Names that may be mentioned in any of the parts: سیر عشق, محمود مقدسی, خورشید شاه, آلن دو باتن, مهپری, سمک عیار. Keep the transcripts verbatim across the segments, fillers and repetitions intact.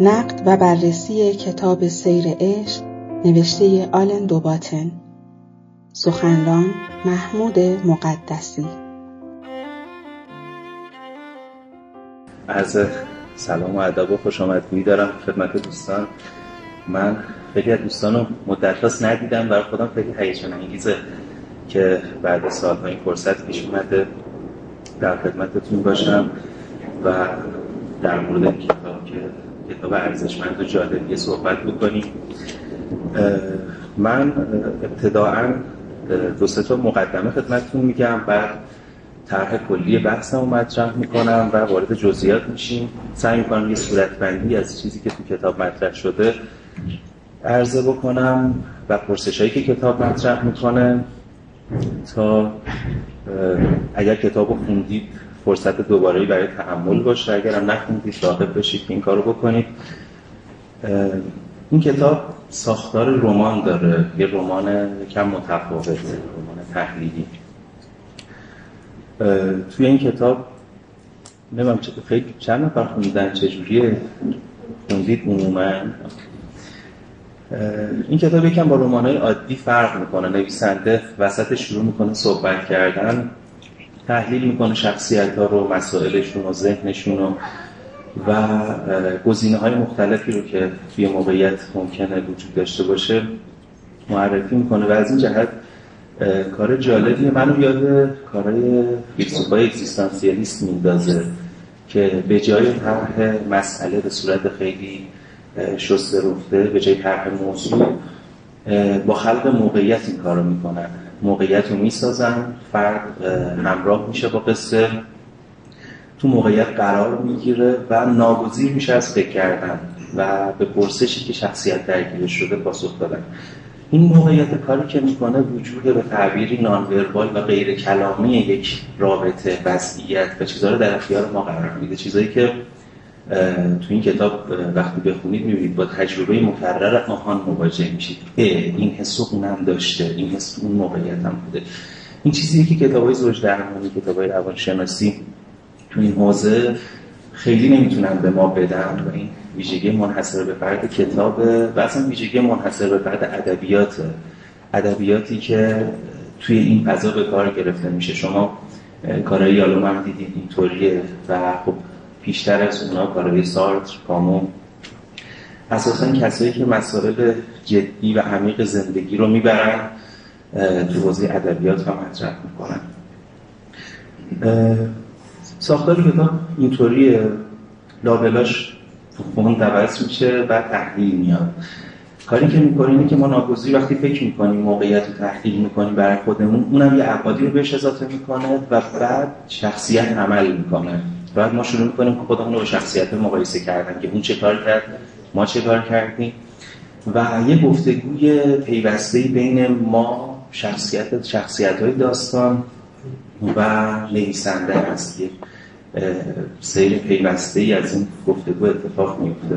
نقد و بررسی کتاب سیر عشق نوشته آلن دو باتن. سخنران محمود مقدسی. عرض سلام و ادب و خوش آمدگویی دارم خدمت دوستان. من خیلی از دوستان رو مدت‌هاست ندیدم و خودم خیلی هیجان انگیزه که بعد از سال‌ها این فرصت پیش اومده در خدمتتون باشم و در مورد این کتاب که کتاب ارزشمند و جالبی صحبت بکنیم. من ابتداعاً دو سه تا مقدمه خدمتتون میگم، بعد طرح کلی بحثمو مطرح میکنم و وارد جزئیات میشیم. سعی میکنم یه صورتبندی از چیزی که تو کتاب مطرح شده عرضه بکنم و پرسشایی که کتاب مطرح میکنه تا اگر کتابو خوندید فرصت دوباره‌ای برای تحمل باشه، اگرم نخوندید راغب بشید این کارو بکنید. این کتاب ساختار رمان داره، یه رمان کم متفاوته، رمان تحلیلی. توی این کتاب نمیدونم خیلی چند نفر خوندن، چجوریه خوندید عموما؟ این کتاب یکم با رمان‌های عادی فرق میکنه. نویسنده وسط شروع میکنه صحبت کردن، تحلیل میکنه شخصیت‌ها رو، مسائلشون و ذهنشون رو و گزینه‌های مختلفی رو که توی موقعیت ممکنه وجود داشته باشه معرفی میکنه و از این جهت کار جالبیه. منو یاد کارهای فیلسوفای اگزیستانسیالیست میندازه که به جای طرح مسئله به صورت خیلی شسته رفته، به جای طرح موضوع با خلق موقعیت این کارو میکنن. موقعیت رو میسازن، فرد همراه میشه با قصه، تو موقعیت قرار میگیره و ناگزیر میشه از فکر کردن و به پرسشی که شخصیت درگیرش شده پاسخ دادن. این موقعیت کاری که میکنه وجود به تعبیری نانوربال و غیر کلامی یک رابطه، وضعیت و چیزها رو در اختیار ما قرار میده. چیزایی که تو این کتاب وقتی بخونید میبینید با تجربه مکرر آهان مواجه میشید. اه این حس اونم داشته، این حس اون موقعیت هم بوده. این چیزی که کتابای زوج درمانی، کتابای روانشناسی تو این حوزه خیلی نمیتونن به ما بدن و این ویژگی منحصر به فرد کتابه و اصلا ویژگی منحصر به فرد ادبیاته. ادبیاتی که توی این فضا به کار گرفته میشه. شما کارهای یالوم هم دیدید اینطوریه و خب بیشتر از اونا کارهای سارتر، کامو، اساساً کسایی که مسائل جدی و عمیق زندگی رو میبرن تو حوزه ادبیات هم مطرح میکنن. ساختار کتاب اینطوریه، لابلاش فوند عوض میشه و تحلیل میاد. کاری که میکنه اینه که ما ناگزیر وقتی فکر میکنیم، موقعیت رو تحلیل میکنیم برای خودمون، اونم یه ابعادی رو بهش اضافه میکنه و بعد شخصیت عمل میکنه. بعد ما شروع میکنیم که خودمون رو به شخصیت مقایسه کردن که اون چه کار کرد، ما چه کار کردیم و یه گفتگوی پیوسته‌ای بین ما، شخصیت شخصیت‌های داستان و نویسنده هست. یک سیر پیوسته‌ای از این گفتگو اتفاق میفته.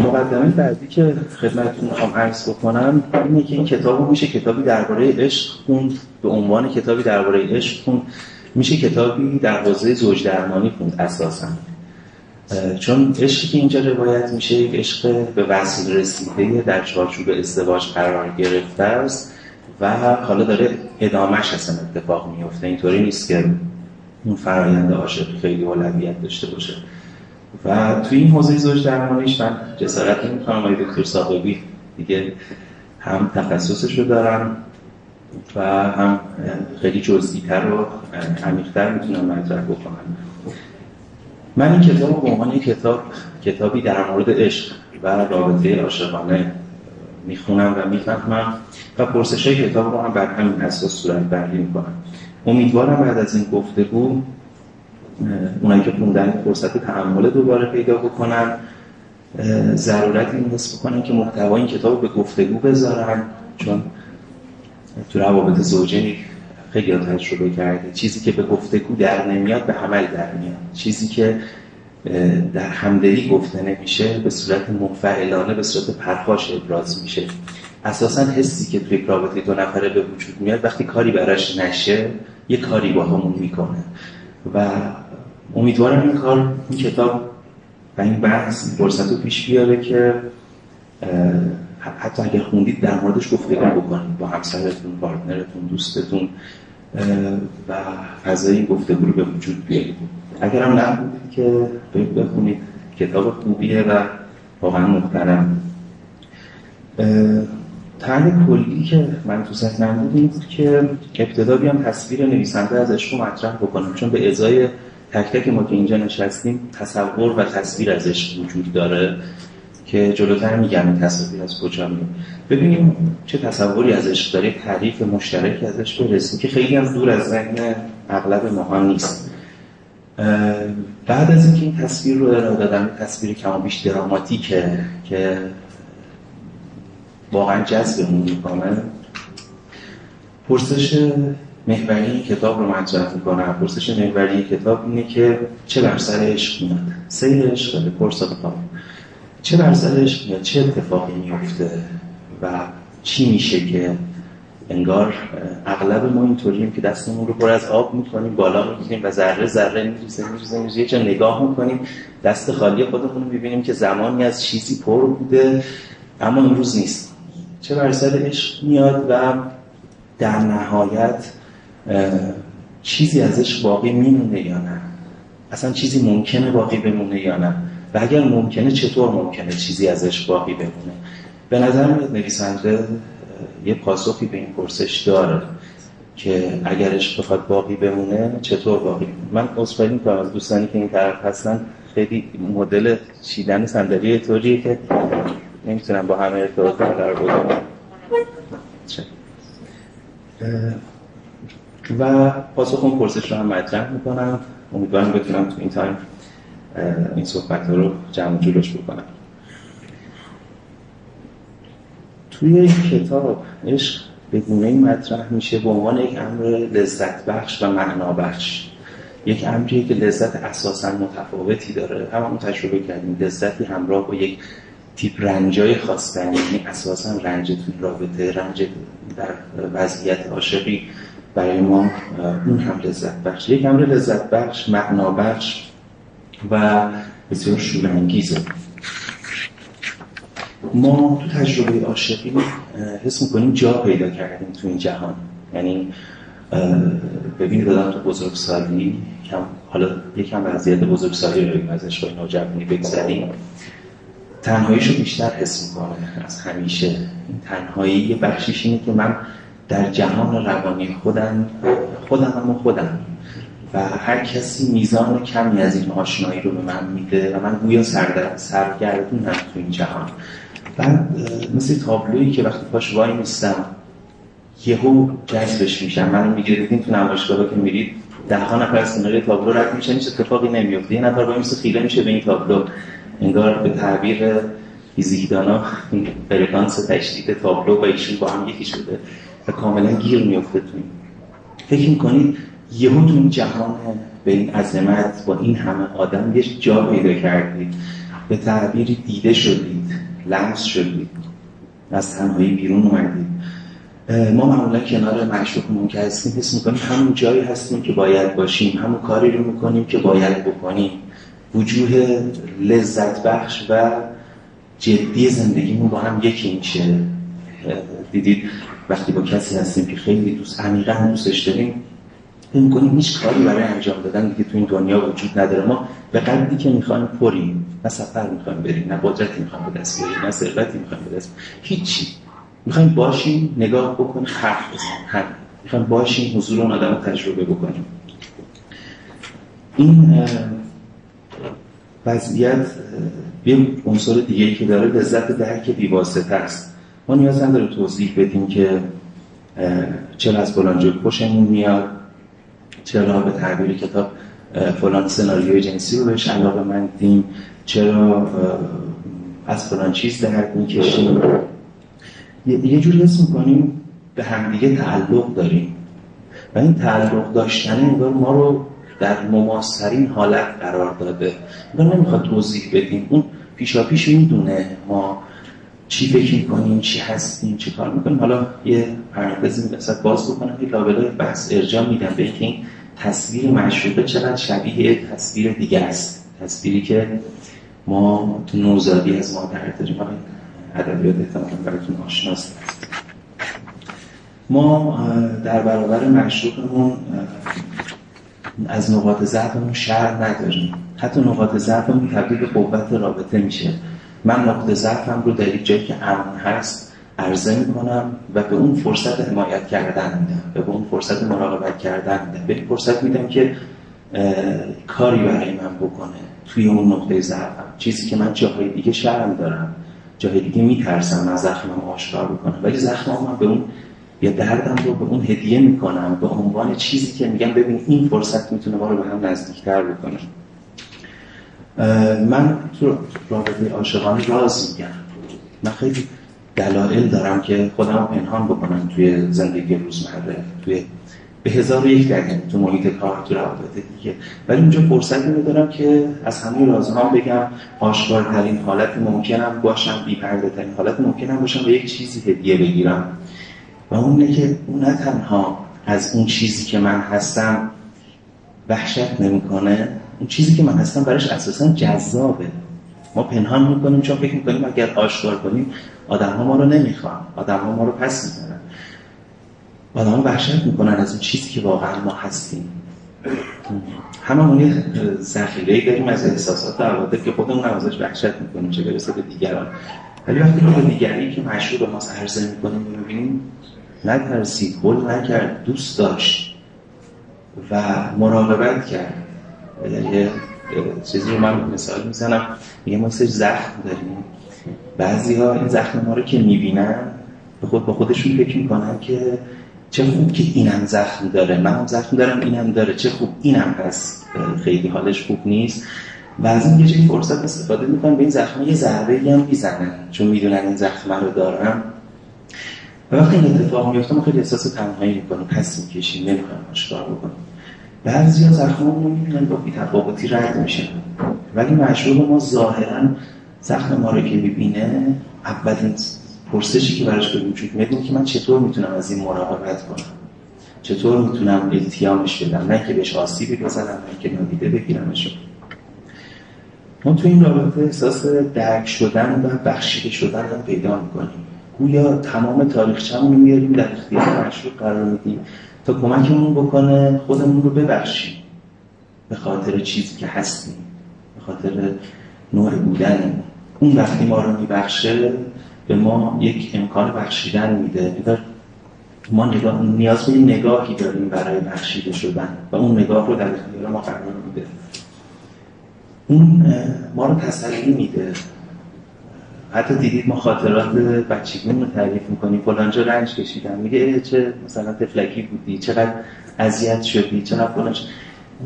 مقدمه بعدی که خدمتتون میخوام عرض بکنم اینه که این کتاب میشه کتابی درباره عشق خوند، به عنوان کتابی درباره عشق خوند. میشه کتابی در حوزه زوج درمانی خوند اساساً، چون عشقی که اینجا روایت میشه یک عشق به وصل رسیده در چارچوب ازدواج قرار گرفته است و حالا داره ادامهش اصلا اتفاق میفته. اینطوری نیست که اون فرآیند عاشقی خیلی اولویت داشته باشه و توی این حوزه زوج درمانیش من جسارت نمی‌کنم، آقای دکتر صاحبی دیگه هم تخصصش رو دارم و هم خیلی جزئی‌تر و عمیق‌تر میتونم مطرح بکنم. من این کتاب رو به عنوان کتاب کتابی در مورد عشق و رابطه عاشقانه میخونم و میفهمم و پرسش‌های کتاب رو هم بر همین اساس صورت بندی میکنم. امیدوارم بعد از این گفتگو اونایی که خوندن فرصت تأمل دوباره پیدا بکنن، ضرورت این حس بکنن که محتوای این کتاب رو به گفتگو بذارن، چون تو روابط زوجینی خیلی تجربه کرده چیزی که به گفتگو در نمیاد به عمل در میاد، چیزی که در همدلی گفته نمیشه به صورت منفعلانه، به صورت پرخاش ابراز میشه. اساساً حسی که توی رابطه دو نفره به وجود میاد وقتی کاری براش نشه یه کاری با همون میکنه و امیدوارم این کار این کتاب و این بحث فرصت رو پیش بیاره که حتی اگه خوندید در موردش گفتگو بکنید با همسرتون، پارتنرتون، دوستتون و فضای گفتگو رو به وجود بیارید. اگر هم نبودید که برید بخونید، کتاب خوبیه و واقعا محترم. طرح کلی که من تو ذهنم بود این بود که ابتدا بیام تصویر نویسنده ازش رو مطرح بکنم، چون به ازای تک تک ما که اینجا نشستیم تصور و تصویر ازش وجود داره که جلوتر میگم تصویر از کجا میاد. ببینیم چه تصوری ازش داره، تعریف مشترک ازش برسیم که خیلی هم دور از ذهن اغلب ما هم نیست. بعد از اینکه این تصویر رو ارائه دادم، تصویر کم بیش دراماتیکه که واقعا جذبمون میکنه، پرسش محوری کتاب رو مطرح میکنم. پرسش محوری کتاب اینه که چه برسر عشق میاد، سیر عشق به پرسش کتاب چه برسر عشق میاد، چه اتفاقی میفته و چی میشه که انگار اغلب ما اینطوریم که دستمون رو پر از آب میکنیم، بالا میکنیم و ذره ذره میریزه میریزه میریزه یه جا نگاه میکنیم، دست خالی خودمون رو میبینیم که زمانی از چیزی پر بوده اما امروز نیست. چه برسر عشق میاد و در نهایت چیزی ازش باقی میمونه یا نه، اصلا چیزی ممکنه باقی بمونه یا نه، و اگر ممکنه چطور ممکنه چیزی ازش باقی بمونه. به نظر میاد نویسنده یه پاسخی به این پرسش داره که اگرش بخواد باقی بمونه چطور باقی بمونه. من اصفایی میکنم از دوستانی که این طرف هستن، خیلی مدل چیدن صندلی طوریه که نمیتونم با همه ارتباط برقرار بکنم. و پاسخ اون پرسش رو هم مطرح میکنم، امیدوارم بتونم تو این تایم این صحبت رو جمع جورش بکنم. توی کتاب عشق به گونه‌ای مطرح میشه به عنوان یک امر لذت بخش و معنا بخش، یک امری که لذت اساساً متفاوتی داره، همون تجربه کردیم لذتی همراه با یک تیپ رنجای خاصه، یعنی اساساً رنج توی رابطه، رنج در وضعیت عاشقی برای ما اون هم لذت بخش، یک امر لذت بخش، معنا بخش و بسیار شور انگیزه. ما تو تجربه عاشقی حس می‌کنیم جا پیدا کردیم تو این جهان، یعنی ببینید آدم تو بزرگسالی کم، حالا یکم وضعیت بزرگسالی رو ازش با نوجوانی بگذریم، تنهاییشو بیشتر حس می‌کنه از همیشه. این تنهایی یه بخشیش اینه که من در جهان روانی خودم خودم هم خودم و هر کسی میزان کمی از این آشنایی رو به من میده و من گویا سرگردونم تو این جهان. بعد مثل تابلویی که وقتی پاش وای میستم یهو جذبش میشم. من میگیرید این تو نمایشگاه‌ها که میرید ده ها نفر از کنار تابلو رد میشن، هیچ اتفاقی نمیفته، یه نفر وای میسته خیره میشه به این تابلو، انگار به تعبیر فیزیکدانا این فرکانس تشدید تابلو با ایشون با هم یکی شده و کاملا گیر میفته تو این. فکر میکنید یهو تو این جهان به این عظمت با این همه آدم یه جا پیدا کردید، به تعبیری دیده شدید، لمس شدید، از تنهایی بیرون اومدید. ما معمولا کنار معشوقمون که هستیم حس میکنیم همون جایی هستیم که باید باشیم، همون کاری رو میکنیم که باید بکنیم. وجوه لذت بخش و جدی زندگیمون با هم یکی میشه. دیدید وقتی با کسی هستیم که خیلی دوست عمیقا دوستش داریم، این کنیم هیچ کاری برای انجام دادن دیگه تو این دنیا وجود نداره. ما به قدری که میخوایم پریم، نه سفر میخوایم بریم، نه قدرتی میخوایم به دست بیاریم، نه ثروتی میخوایم به دست بیاریم، هیچی. میخوایم باشیم، نگاه بکنیم، حرف بزنیم، میخوایم باشیم، حضور اون آدم رو تجربه بکنیم. این وضعیت یه عنصر دیگه‌ای که داره لذت درک بی‌واسطه است. ما نیاز نداره توضیح بدیم که چرا از فلان جور خوشمون میاد، چرا به تعبیر کتاب فلان سناریوی جنسی رو بهش علاقه‌مندیم، چرا از فلان چیز درد میکشیم. یه جوری حس میکنیم به همدیگه تعلق داریم و این تعلق داشتنه انگار ما رو در مماثلین حالت قرار داده. ما نمیخواد توضیح بدیم، اون پیشاپیش میدونه ما چی فکر میکنیم، چی هستیم، چی کار میکنیم. حالا یه پرانتزی مثلا باز بکنم که لابلای بحث ارجاع میدم به اینکه این تصویر معشوقه چقدر شبیه تصویر دیگه است، تصویری که ما تو نوزادی از ما داریم، همین ادبیات احتمالاً براتون آشناست. ما در برابر معشوقمون از نقاط ضعفمون شرم نداریم، حتی نقاط ضعفمون تبدیل به قوت رابطه میشه. من نقاط ضعفم رو در یک جایی که امن هست عرضه میکنم و به اون فرصت حمایت کردن میدم، به اون فرصت مراقبت کردن میدم، به این فرصت میدم که کاری برای من بکنه توی اون نقطه ضعفم، چیزی که من جاهای دیگه شرم دارم، جاهای دیگه میترسم از زخمم آشکار بکنم، ولی زخمم من به اون یا دردم رو به اون هدیه میکنم به عنوان چیزی که میگم ببین این فرصت میتونه ما رو به هم نزدیکتر بکنه. من تو رابطه عاشقانه راز میگم، من خیلی دلایل دارم که خودم رو پنهان بکنم توی زندگی روزمره، توی به هزار و یک دلیل، تو محیط کار، تو روابط دیگه، ولی اونجا فرصت میدارم که از همه رازهام بگم، آشکارترین حالت ممکنم باشم، بی‌پرده‌ترین حالت ممکنم باشم و یک چیزی هدیه بگیرم. و اونه که اون نه تنها از اون چیزی که من هستم وحشت نمیکنه، اون چیزی که من هستم برایش اساسا جذابه. ما پنهان میکنیم چون فکر میکنیم اگر آشکار کنیم آدم‌ها ما رو نمیخوان، آدم‌ها ما رو پس میزنن، آدم‌ها وحشت میکنن از اون چیزی که واقعا ما هستیم. هممون یه ذخیره‌ای داریم از احساسات و عواطف که خودمون ازش وحشت میکنیم چه برسه به دیگران، ولی وقتی که به دیگری که مشهور به ما عرضه میکنیم میبینیم نترسید، هول نکرد، دوست داشت و مراقبت کرد. یعنی چیزی رو من مثال میزنم، میگه ما سر زخم داریم، بعضی ها این زخم ما رو که میبینن به خود با خودشون فکر میکنن که چه خوب که اینم زخم داره، منم زخم دارم، اینم داره، چه خوب اینم پس خیلی حالش خوب نیست و از این یه فرصت استفاده میکنن به این زخم یه ضربه‌ای هم میزنن چون میدونن این زخم رو دارم. و وقتی این اتفاق میفته ما خیلی احساس تنهایی میکنیم، پس میکشیم، نمیخوایم آشکار بکنیم. بعضی از زخم‌هامون رو میبینن با بی‌تفاوتی رد میشن، ولی معشوق ما ظاهراً زخم ما رو که میبینه اولین پرسشی که براش به وجود میاد که من چطور میتونم از این مراقبت کنم، چطور میتونم التیامش بدم، نه که بهش آسیبی بزنم، نه که نادیده بگیرمش. ما تو این رابطه احساس درک شدن و بخشیده شدن رو پیدا میکنیم، گویا تمام تاریخچه‌مون رو میاریم در اختیار معشوق قرار میدیم تا کمکمون بکنه خودمون رو ببخشیم به خاطر چیزی که هستیم، به خاطر نوع بودنمون. اون وقتی ما رو میبخشه به ما یک امکان بخشیدن میده. ما نگاه، نیاز به نگاهی داریم برای بخشیده شدن و اون نگاه رو در اختیار ما قرار میده. اون ما رو تسلی میده. حتی دیدید ما خاطرات بچگیمون رو تعریف میکنیم، فلانجا رنج کشیدم، میگه چه مثلا تفلکی بودی، چقدر اذیت شدی، چقدر فلانجا.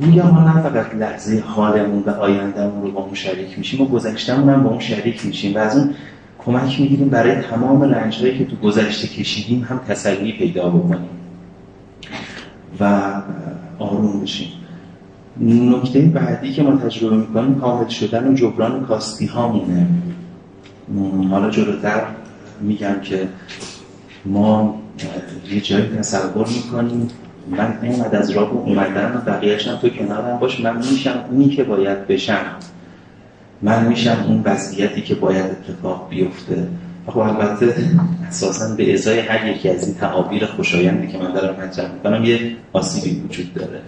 گویا ما نه فقط لحظه حالمون و آیندهمون رو با اون شریک میشیم و گذشتهمون هم با اون شریک میشیم و از اون کمک میگیریم برای تمام رنجهایی که تو گذشته کشیدیم هم تسلی پیدا بکنیم و آروم بشیم. نکته بعدی که ما تجربه میکنیم کامل شدن و جبران کاستی هامونه. حالا جلوتر میگم که ما یه جایی تصور میکنیم من اینقدر از راه اومدم و بقیهش هم تو کنارم باش، من میشم اونی که باید بشم، من میشم اون وضعیتی که باید اتفاق بیفته. خب البته اساساً به ازای هر یکی از این تعابیر خوشایندی که من دارم انجام میکنم یه آسیبی وجود داره.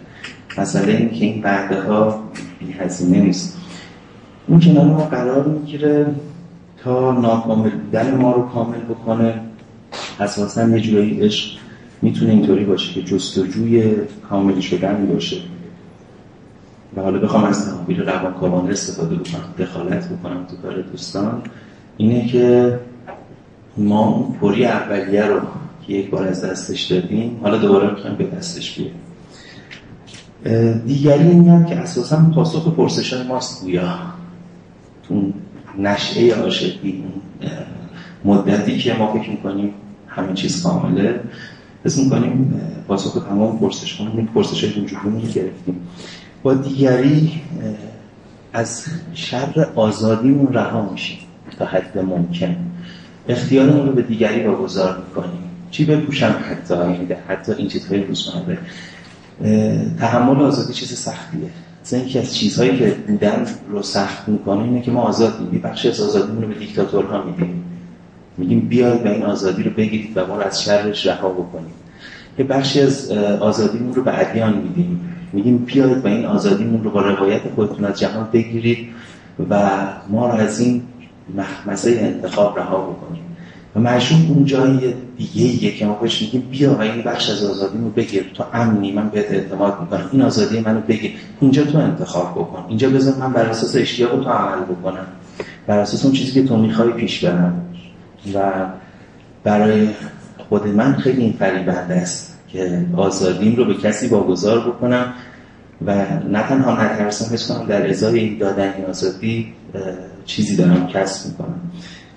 مسئله این که این وعده ها بی هزینه نیست. اون کنار ما قرار میگیره تا ناکامل بودن ما رو کامل بکنه. اساساً یه جوری عشق میتونه اینطوری باشه که جستجوی کامل شدن باشه و حالا بخوام از تعابیر روانکاوانه استفاده بکنم، دخالت بکنم تو کار دوستان، اینه که ما اون پری اولیه رو که یک بار از دستش دادیم حالا دوباره میخوایم به دستش بیاریم. دیگری اینم که اساساً پاسخ پرسش‌های ماست، گویا تو نشعه عاشقی مدتی که ما فکر میکنیم همه چیز کامله، حس میکنیم پاسخ تمام پرسش کنیم، این پرسش های اونجورونی گرفتیم. با دیگری از شر آزادیمون رها میشیم تا حد ممکن، اختیارمون رو به دیگری واگذار میکنیم، چی بپوشم حتی میده، حتی این چیزهای روزمره. تحمل آزادی چیز سختیه، مثلا یکی از چیزهایی که بودن رو سخت میکنه اینه که ما آزاد میدیم، بخشی از آزادیمون رو به دیکتاتورها میدیم، میگیم بیاید و این آزادی رو بگیرید و ما رو از شرش رها بکنید. یه بخشی از آزادیمون رو به ادیان میدیم، میگیم بیاید و این آزادیمون رو با روایت خودتون از جهان بگیرید و ما رو از این مخمصه انتخاب رها بکنید. و معشوق اون جای دیگه‌ایه که ما بهش میگیم بیا و این بخش از آزادیمو بگیر، تو امنی، من بهت اعتماد میکنم، این آزادی منو بگیر، اینجا تو انتخاب بکن، اینجا بذار من بر اساس اشتیاق تو عمل بکنم، بر اساس اون چیزی که تو میخوای پیش برم. و برای خود من خیلی این فریبنده است که آزادیم رو به کسی واگذار بکنم و نه تنها نترسم، حس کنم در ازای دادن این آزادی چیزی دارم کسب میکنم.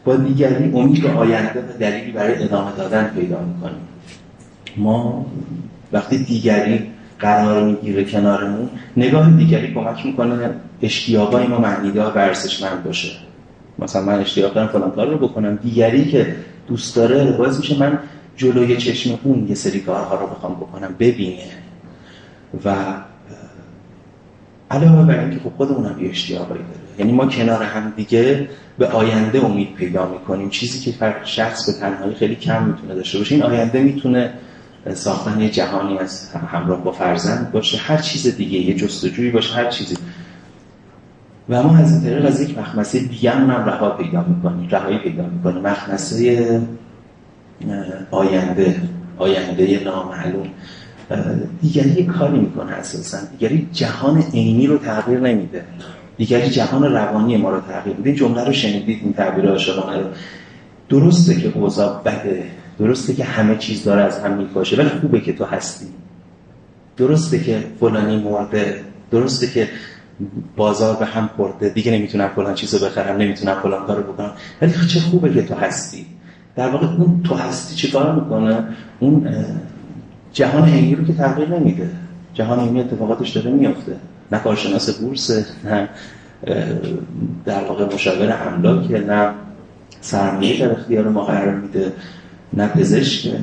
با دیگری امید به آینده و دلیلی برای ادامه دادن پیدا میکنیم. ما وقتی دیگری قرار میگیره کنارمون، نگاه دیگری کمک میکنه اشتیاقای ما معنیدار و ارزشمند باشه. مثلا من اشتیاق دارم فلان کار رو بکنم، دیگری که دوست داره باعث میشه من جلوی چشم اون یه سری کارها رو بخوام بکنم ببینه. و علاوه بر اینکه خب خودمون هم یه اشتیاقایی داره، یعنی ما کنار هم دیگه به آینده امید پیدا میکنیم، چیزی که هر شخص به تنهایی خیلی کم میتونه داشته باشه. این آینده میتونه ساختن یه جهانی از همراه با فرزند باشه، هر چیز دیگه، یه جستجویی باشه، هر چیزی. و ما از این طریق از یک مخمسه دیگه هم رها پیدا میکنیم، رهایی پیدا میکنیم، مخمسه آینده، آینده نامعلوم. دیگری کاری میکنه اساساً، دیگری جهان عینی رو تغییر نمیده، دیگری جهان روانی ما رو تغییر میده. این جمله رو شنیدید، این تعبیر عاشقانه رو. درسته که اوضاع بده، درسته که همه چیز داره از هم میکشه، ولی خوبه که تو هستی. درسته که فلانی مرده، درسته که بازار به هم خورده، دیگه نمیتونم فلان چیزو بخرم، نمیتونم فلان کارو بکنم، ولی چه خوبه که تو هستی. در واقع اون تو هستی چیکار میکنه؟ اون جهان عینی رو که تغییر نمیده، جهان عینی اتفاقاتش داره میفته. نه کارشناس بورسه، نه در واقع مشاور املاکه، نه سرمایه در اختیار ما قرار میده، نه پزشکه.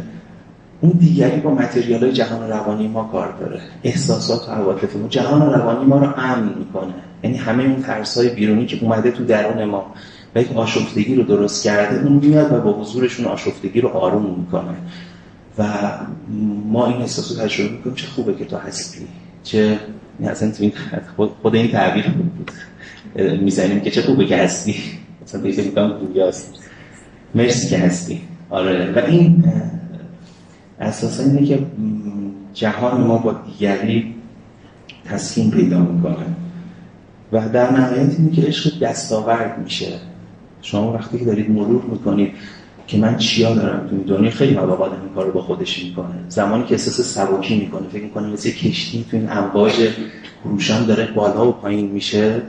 اون دیگری با متریال‌های جهان روانی ما کار داره، احساسات و عواطف ما. جهان روانی ما رو امن میکنه، یعنی همه اون ترس‌های بیرونی که اومده تو درون ما و یک آشفتگی رو درست کرده، اون میاد و با حضورشون آشفتگی رو آروم میکنه. و ما این احساس رو تجربه میکنیم، چه خوبه که تو هستی. چه اصلا تو این خود این تعبیر میزنیم که چه خوبه که هستی، اصلا دیگه میگم گویاست، مرسی که هستی. آره، و این اساسا اینه که جهان ما با دیگری تسکین پیدا میکنه و در نهایت اینه که عشق دستاورد میشه. شما وقتی که دارید مرور میکنید که من چیا دارم تو این دنیا، خیلی مواقع آدم این کار رو با خودش میکنه. زمانی که احساس سبکی میکنه، فکر میکنه مثل کشتی تو این امواج خروشان داره بالا و پایین میشه،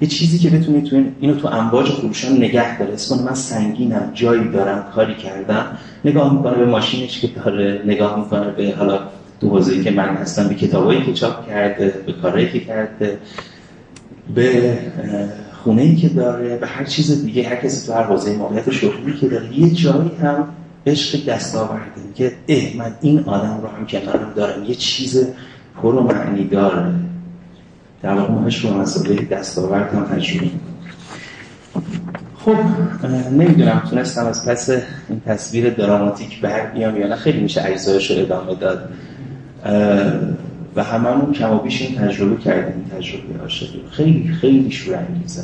یه چیزی که بتونی تو این اینو تو امواج خروشان نگه داره، اسم من سنگینم، جایی دارم، کاری کردم. نگاه میکنه به ماشینش که داره، نگاه میکنه به حالا تو حوزه‌ای که من هستم، به کتابایی که چاپ کرده، به کارهایی که کرده، به خونه‌ای که داره، به هر چیز دیگه، هر کسی تو هر حوزه‌ای موقعیت شغلی که داره. یه جایی هم عشق دستاورده که اه من این آدم رو هم کنارم دارم، یه چیز پر و معنی داره. در واقع ما عشق رو مسئله دستاورد هم تجربه می‌کنیم. خب نمیدونم تونستم از پس این تصویر دراماتیک بر بیام یا نه، خیلی میشه اجزایش رو ادامه داد و هممون کم و بیش این تجربه کردیم. تجربه عاشقی خیلی خیلی شورانگیزه،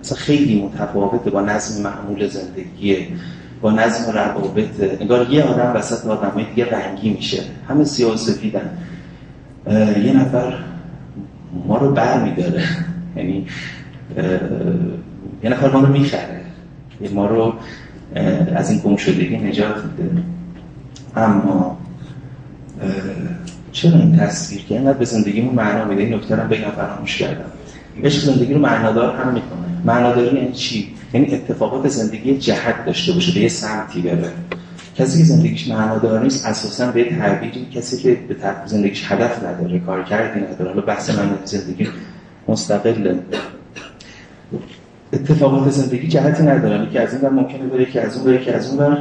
اصلا خیلی متفاوته با نظم معمول زندگیه، با نظم روابط. انگار یه آدم وسط آدمای دیگه رنگی میشه، همه سیاه و سفیدن، یه نفر ما رو بر میداره، یعنی یه نفر ما رو میخره، ما رو از این گمشدگی نجات میده. اما چرا این تصویر که اینقدر به زندگیمون معنا میده؟ این نکته رو بگم فراموش کردم. عشق زندگی رو معنادار هم میکنه. معناداری یعنی چی؟ یعنی اتفاقات زندگی جهت داشته باشه، به یه سمتی بره. کسی که زندگیش معنادار نیست اساساً به تعبیری کسی که به تعبیر زندگیش هدف نداره، کارکردی نداره. حالا بحث معنای زندگی مستقله. اتفاقات زندگی جهتی نداره، که از این ور ممکنه بره، که از اون بره، که از اون ور.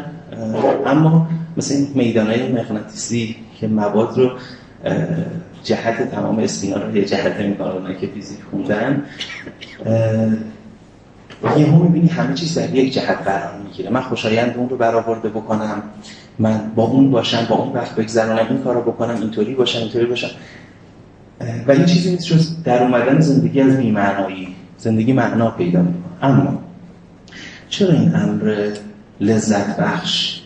اما مثلا میدانهای مغناطیسی که مواد رو جهت تمام اسمینا رو یه جهت میکنن اونایی که فیزیک خوندن. یه هم میبینی همه چیز در یک جهت قرار میگیره. من خوشایند اون رو برآورده بکنم، من با اون باشم، با اون وقت بگذرونم، این کار رو بکنم، اینطوری باشم، اینطوری باشم. ولی چیزی نیست جز در اومدن زندگی از بی‌معنایی. زندگی معنا پیدا میکنه. اما چرا این امر لذت بخش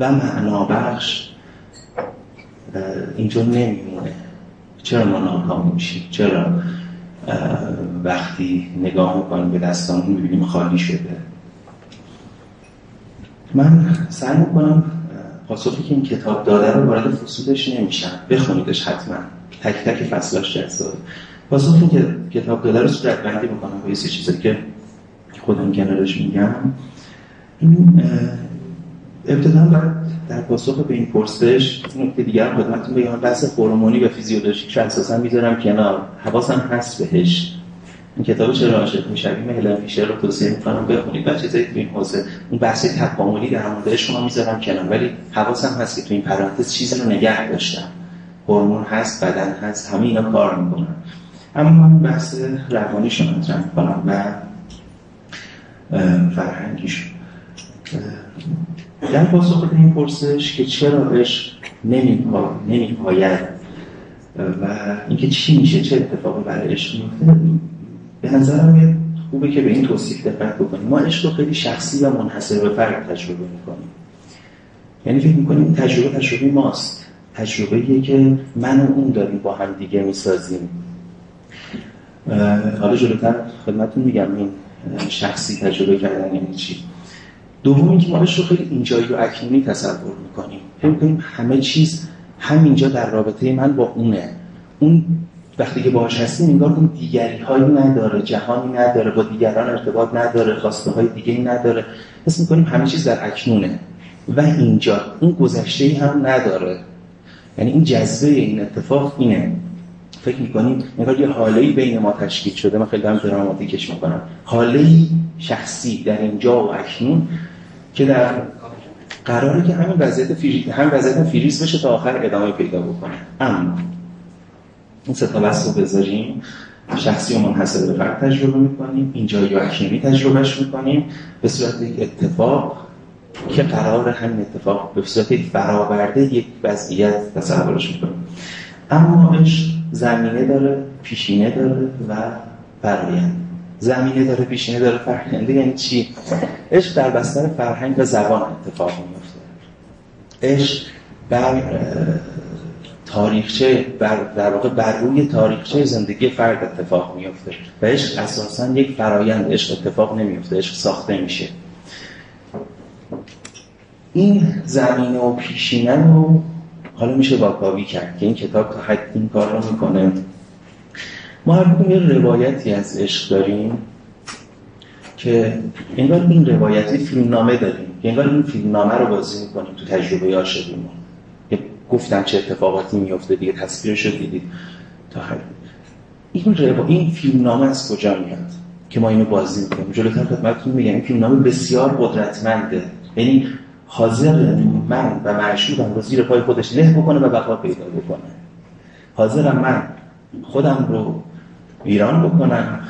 و معنا بخش اینجا نمیمونه؟ چرا ما ناکام میشیم؟ چرا وقتی نگاه میکنیم به دستامون میبینیم خالی شده؟ من سعی میکنم پاسخی که این کتاب داده رو وارد فصولش نمیشم، بخونیدش حتما، تک تک فصلاش جذابه. پاسخی که کتاب داده رو صورت بندی میکنم با یه سه چیزی که خودم کنارش میگم. این ابتدا باید در پاسخ به این پرسش نکته دیگر رو خدمتتون بگم. بحث هورمونی و فیزیولوژیکش اساسا میذارم کنار، حواسم هست بهش. این کتاب چرا عاشق میشویم هلن فیشر رو توصیه میکنم بخونید و چیزایی تو این حوزه. اون بحث تکاملی در مورد شما میذارم کنار، ولی حواسم هست که تو این پرانتز چیزی رو نگه داشتم. هورمون هست، بدن هست، همه اینا کار میکنن. اما من بحث روانیش رو مطرح میکنم و فرهنگیش. در پاسخ به این پرسش که چرا عشق نمیپاید و اینکه چی میشه، چه اتفاقی برای عشق میفته، به نظرم خوبه که به این توصیف دقت بکنیم. ما عشق رو خیلی شخصی و منحصر به فرد تجربه میکنیم. یعنی فکر میکنیم این تجربه تجربه ماست، تجربه‌ایه که من و اون داریم با هم دیگه میسازیم. حالا جلوتر خدمتتون میگم این شخصی تجربه کردن یعنی چی. دومی که ما عشق رو خیلی اینجایی و اکنونی تصور میکنیم. فکر میکنیم همه چیز همینجا در رابطه من با اونه. اون وقتی که باهاش هستیم انگار اون دیگری‌هایی نداره، جهانی نداره، با دیگران ارتباط نداره، خواسته‌های دیگه‌ای نداره. حس میکنیم همه چیز در اکنونه و اینجا. اون گذشته‌ای هم نداره. یعنی این جذبه این اتفاق اینه. فکر میکنیم انگار یه حاله‌ای بین ما تشکیل شده. من خیلی هم دراماتیکش میکنم. حاله‌ای شخصی در اینجا و اکنون که در قراره که همین وضعیت فیریز هم وضعیت فیریز بشه تا آخر ادامه پیدا بکنه. اما این سه تا بحث رو بذاریم، شخصی و منحصر به فرد تجربه می‌کنیم، اینجا یا اکنونی تجربهش می‌کنیم به صورت یک اتفاق که قراره همین اتفاق به صورت یک برآورده یک وضعیت تصورش می‌کنیم. اما عشق زمینه داره، پیشینه داره و فرآیند. زمینه داره، پیشینه داره، فرهنده. یعنی چی؟ عشق در بستر فرهنگ و زبان اتفاق میفته. عشق بر تاریخچه، بر در واقع بر روی تاریخچه زندگی فرد اتفاق میفته و عشق اساساً یک فرآیند. عشق اتفاق نمیفته، عشق ساخته میشه. این زمینه و پیشینه رو حالا میشه واکاوی کرد که این کتاب تا حد این کار رو میکنه. ما هر کدوم یه روایتی از عشق داریم که انگار این روایتی فیلمنامه داریم که انگار این فیلمنامه رو بازی می‌کنیم تو تجربه عاشقیمون که گفتم چه اتفاقاتی میفته دیگه، تصویرش رو دیدید تا حالا. این رو این فیلمنامه از کجا میاد که ما اینو بازی می‌کنیم؟ جلوتر خدمتتون میگم این فیلمنامه بسیار قدرتمنده. یعنی حاضر من و معشوقم رو زیر پای خودش له بکنه و بقا پیدا بکنه. حاضر من خودم رو ویران بکنم،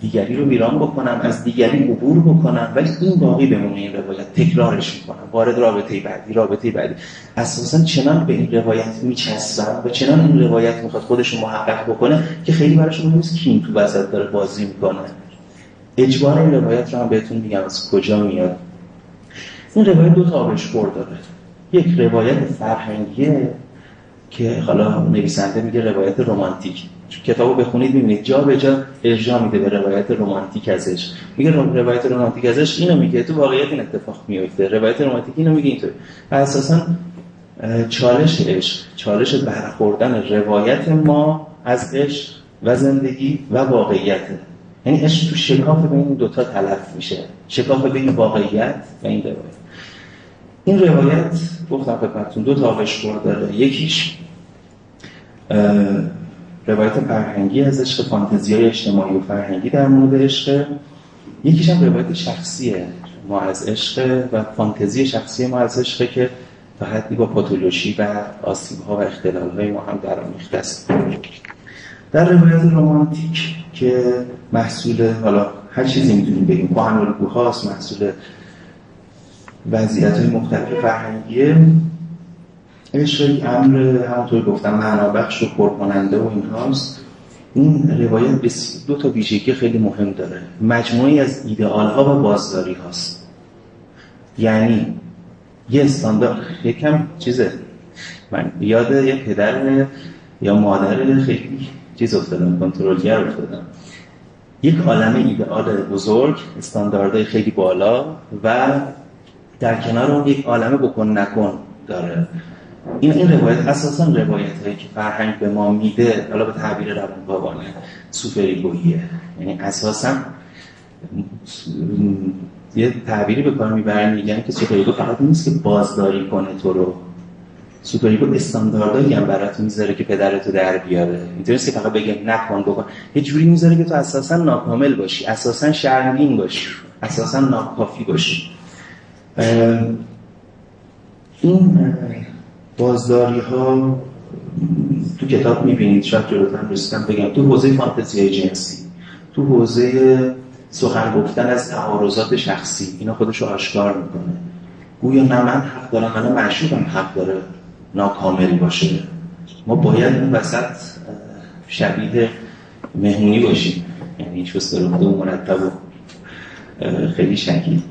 دیگری رو ویران بکنم، از دیگری عبور بکنم، ولی این باقی بمونه. این روایت تکرارش میکنم، وارد رابطه بعدی، رابطه بعدی. اساساً چنان به این روایت میچسبم و چنان این روایت میخواد خودش رو محقق بکنه که خیلی براش مهم نیست کی تو وسط داره بازی میکنه. اجبار این روایت رو هم بهتون میگم از کجا میاد. این روایت دو تا آبشخور داره. یک روایت فرهنگیه که حالا نویسنده میگه روایت رمانتیک. کتابو بخونید میبینید جا به جا ارجاع میده به روایت رمانتیک ازش. میگه روایت رمانتیک ازش اینو میگه تو واقعیت این اتفاق میفته، روایت رمانتیک اینو میگه اینطور. اساساً چالش عشق، چالش برخوردن روایت ما از عشق و زندگی و واقعیت. یعنی عشق تو شکاف بین این دو تا تلف میشه، شکاف بین واقعیت و این روایت. این روایت گفتم خدمتتون دو تا آبشخور داره. یکیش روایت فرهنگی از عشق، فانتزی‌های اجتماعی و فرهنگی در مورد عشق. یکیش هم روایت شخصیه ما از عشق و فانتزی شخصی ما از عشق که فقط با پاتولوژی و آسیب‌ها و اختلال‌های ما هم درآمیخته است. در روایت رمانتیک که محصول حالا هر چیزی می‌تونیم بگیم کهن الگوهاست، محصول وضعیت‌های مختلف فرهنگیه، عشق امر همونطور گفتم معنابخش و پرکننده و اینهاست. این روایت دو تا ویژگی خیلی مهم داره، مجموعی از ایدئال‌ها و بازداری‌هاست. یعنی یه استاندارد، یکم چیزه، من یاد یه پدر یا مادر خیلی چیز افتادم، کنترلگر افتادم. یک عالمه ایدئال بزرگ، استانداردهای خیلی بالا و در کنار اون یک عالمه بکن نکن داره. این این روایت اساساً روایت‌هایی که فرهنگ به ما میده، حالا به تعبیر روانکاوانه، سوپریگوییه. یعنی اساساً یه تعبیری به کار میبرن، میگن که سوپریگو فقط نیست که بازداری کنه تو رو، سوپریگو استانداردایی هم براتون میذاره که پدرتو در بیاره. اینطوری نیست که فقط بگه نکن بکن، یه جوری میذاره که تو اساساً ناکامل باشی، اساساً شرمین باشی، اساساً ناکافی باشی. این بازداری ها تو کتاب میبینید، شاید جلوتر رسیدم بگم، تو حوزه فانتزی جنسی، تو حوزه سخن گفتن از تعارضات شخصی، اینا خودشو آشکار میکنه. گویا نه من حق دارم، من معشوقم حق داره ناکامل باشه، ما باید اون وسط شبیه مهمونی باشیم، یعنی شست رو دو مرتب و خیلی شکیل.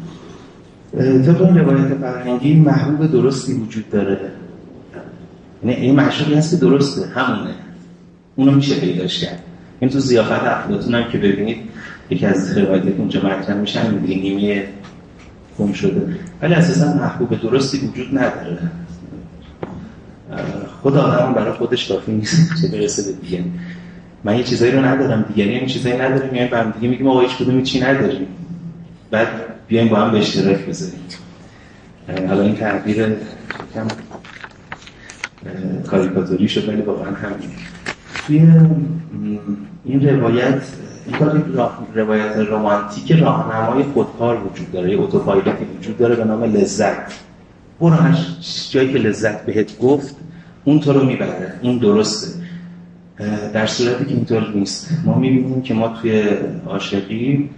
طبق این روایت فرهنگی محبوب درستی وجود داره، نه این معشوقی هست که درسته، همونه، اونو میشه پیداش کرد. این تو ضیافت افلاطون هم که ببینید یکی از روایت‌ها اونجا مطرح میشن، میبینید نیمه گم شده، ولی اساسا محبوب درستی وجود نداره. خود آدم برای خودش کافی نیست، چه برسه به دیگه. من یه چیزایی رو ندارم، دیگری هم چیزایی نداره، میایم با هم دیگه میگیم آقا هیچ کدوم چیزی نداریم، بعد بیایم با هم به اشتراک بذاریم. حالا این تعبیر کم کاریکاتوری شد، ولی واقعا همین توی این روایت، این روایت رمانتیک، راهنمای خودکار وجود داره، یه اتوپایلوتی وجود داره به نام لذت. برو هر جایی که لذت بهت گفت اون تو رو میبره، این درسته، در صورتی که اینطور نیست. ما میبینیم که ما توی عاشقی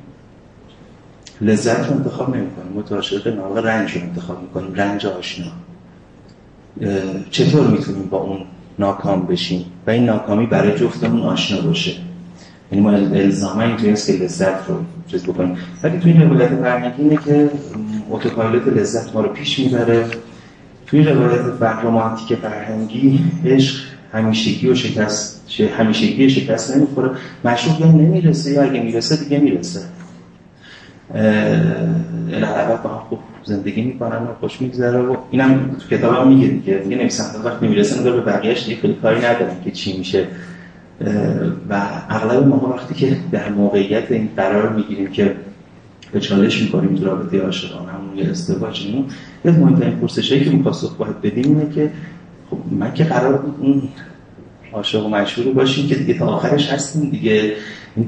لذت رو انتخاب نمی‌کنیم، ما توی عاشقی ناقه رنج رو انتخاب می‌کنیم، رنج آشنا. چطور میتونیم با اون ناکام بشیم و این ناکامی برای جفتمون آشنا باشه؟ یعنی ما الزاما اینطوری است که لذت رو چیز بکنیم، ولی توی روایت فرهنگی اینه که اتوپایلوت لذت ما رو پیش میبره. توی روایت رمانتیک فرهنگی عشق همیشگی و شکست، همیشگی شکست نمیخوره، معشوق یعنی نمیرسه، یا اگه میرسه دیگه میرسه، الهبت با هم خوب زندگی میکنم و خوش میگذره. و اینم تو کتاب هم میگه دیگه، دیگه نویسنده وقت نمیرسه نگاه به بقیهش دیگه خیلی کاری ندارم که چی میشه. و اغلب ما وقتی که در موقعیت این قرار میگیریم که به چالش میکنیم تو رابطه عاشقانه همون یا ازدواجمون، یه مهمترین پرسشایی که میخواست باید بدیم اینه که خب من که قرار بود اون عاشق و معشوق باشیم که دیگه تا آخرش هستیم دیگه،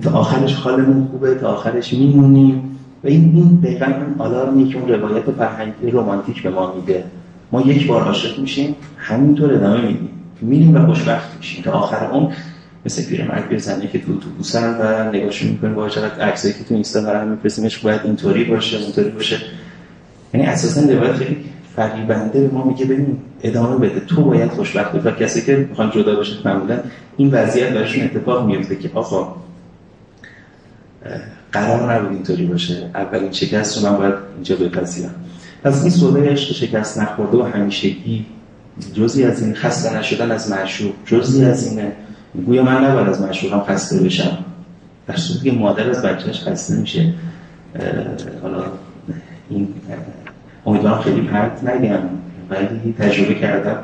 تا آخرش حالمون خوبه، تا آخرش میمونیم. و این دقیقاً اون آلارمی که اون روایت فرهنگی رمانتیک به ما میده، ما یک بار عاشق میشیم، همینطور ادامه میدیم، میریم و خوشبخت میشیم تا آخر عمر، مثل پیرمرد یا زنی که تو اتوبوسن و نگاهشون میکنیم، با چقدر عکسایی که تو اینستاگرام میفرستیمش باید اینطوری باشه اونطوری باشه. یعنی اساساً روایت خیلی فریبنده به ما میگه ببین ادامه بده، تو باید خوشبخت باشی. و کسی که میخوان جدا بشن معمولاً این وضعیت براشون اتفاق میفته که آقا قرار نبود اینطوری باشه، اولین شکست رو من باید اینجا بپذیرم. پس این صحبه عشق شکست نخورده و همیشگی جزئی از این خسته نشدن از معشوق، جزئی از اینه گویا من نباید از معشوقم خسته بشم، در صورتی که مادر از بچهش خسته میشه. حالا این امیدوارم خیلی پرت نگم، ولی تجربه کردم،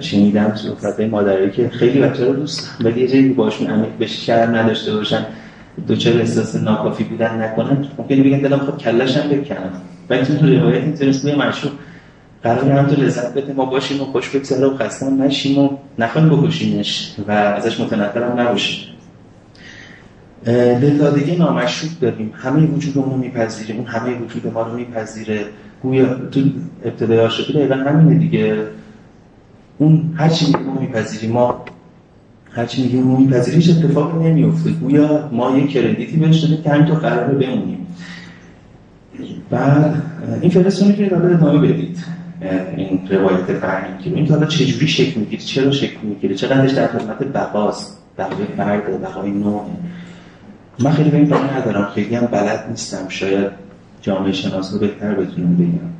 شنیدم تو افرادهای مادرهایی که خیلی بچه رو دوست ولی یه جایی باشون عمیق بشه، شرم نداشته باشن، دوچار احساس ناکافی بودن نکنن، ممکنه بگن دلم خود کلش هم بکنم. ولی تو روایت این ترس بوی معشوق قراره هم تو لذت بده، ما باشیم و خوش بگذره و خسته هم نشیم و نخواهیم بکشیمش و ازش متنفر هم نباشیم. دلدادگی نامشروط داریم، همه وجودمون رو میپذیره، اون همه وجود ما رو میپذیره، گویا تو ابتدای عاشقی دقیقا همینه دیگه. اون هرچی میگه ما میپذیریم، ما هرچی میگه ما میپذیریم، هیچ اتفاقی نمیفته. گویا ما یک کردیتی بهش دادیم که همینطور قراره بمونیم. بعد این فرصت رو میتونید حالا ادامه بدید، این روایت فرهنگی رو. این حالا چجوری شکل میگیره، چرا شکل میگیره، چقدرش در خدمت بقاست، بقای فرد، بقای نوعه. من خیلی به این بقای ندارم، خیلی هم بلد نیستم، شاید جامعه شناس رو بهتر بتونم بگم.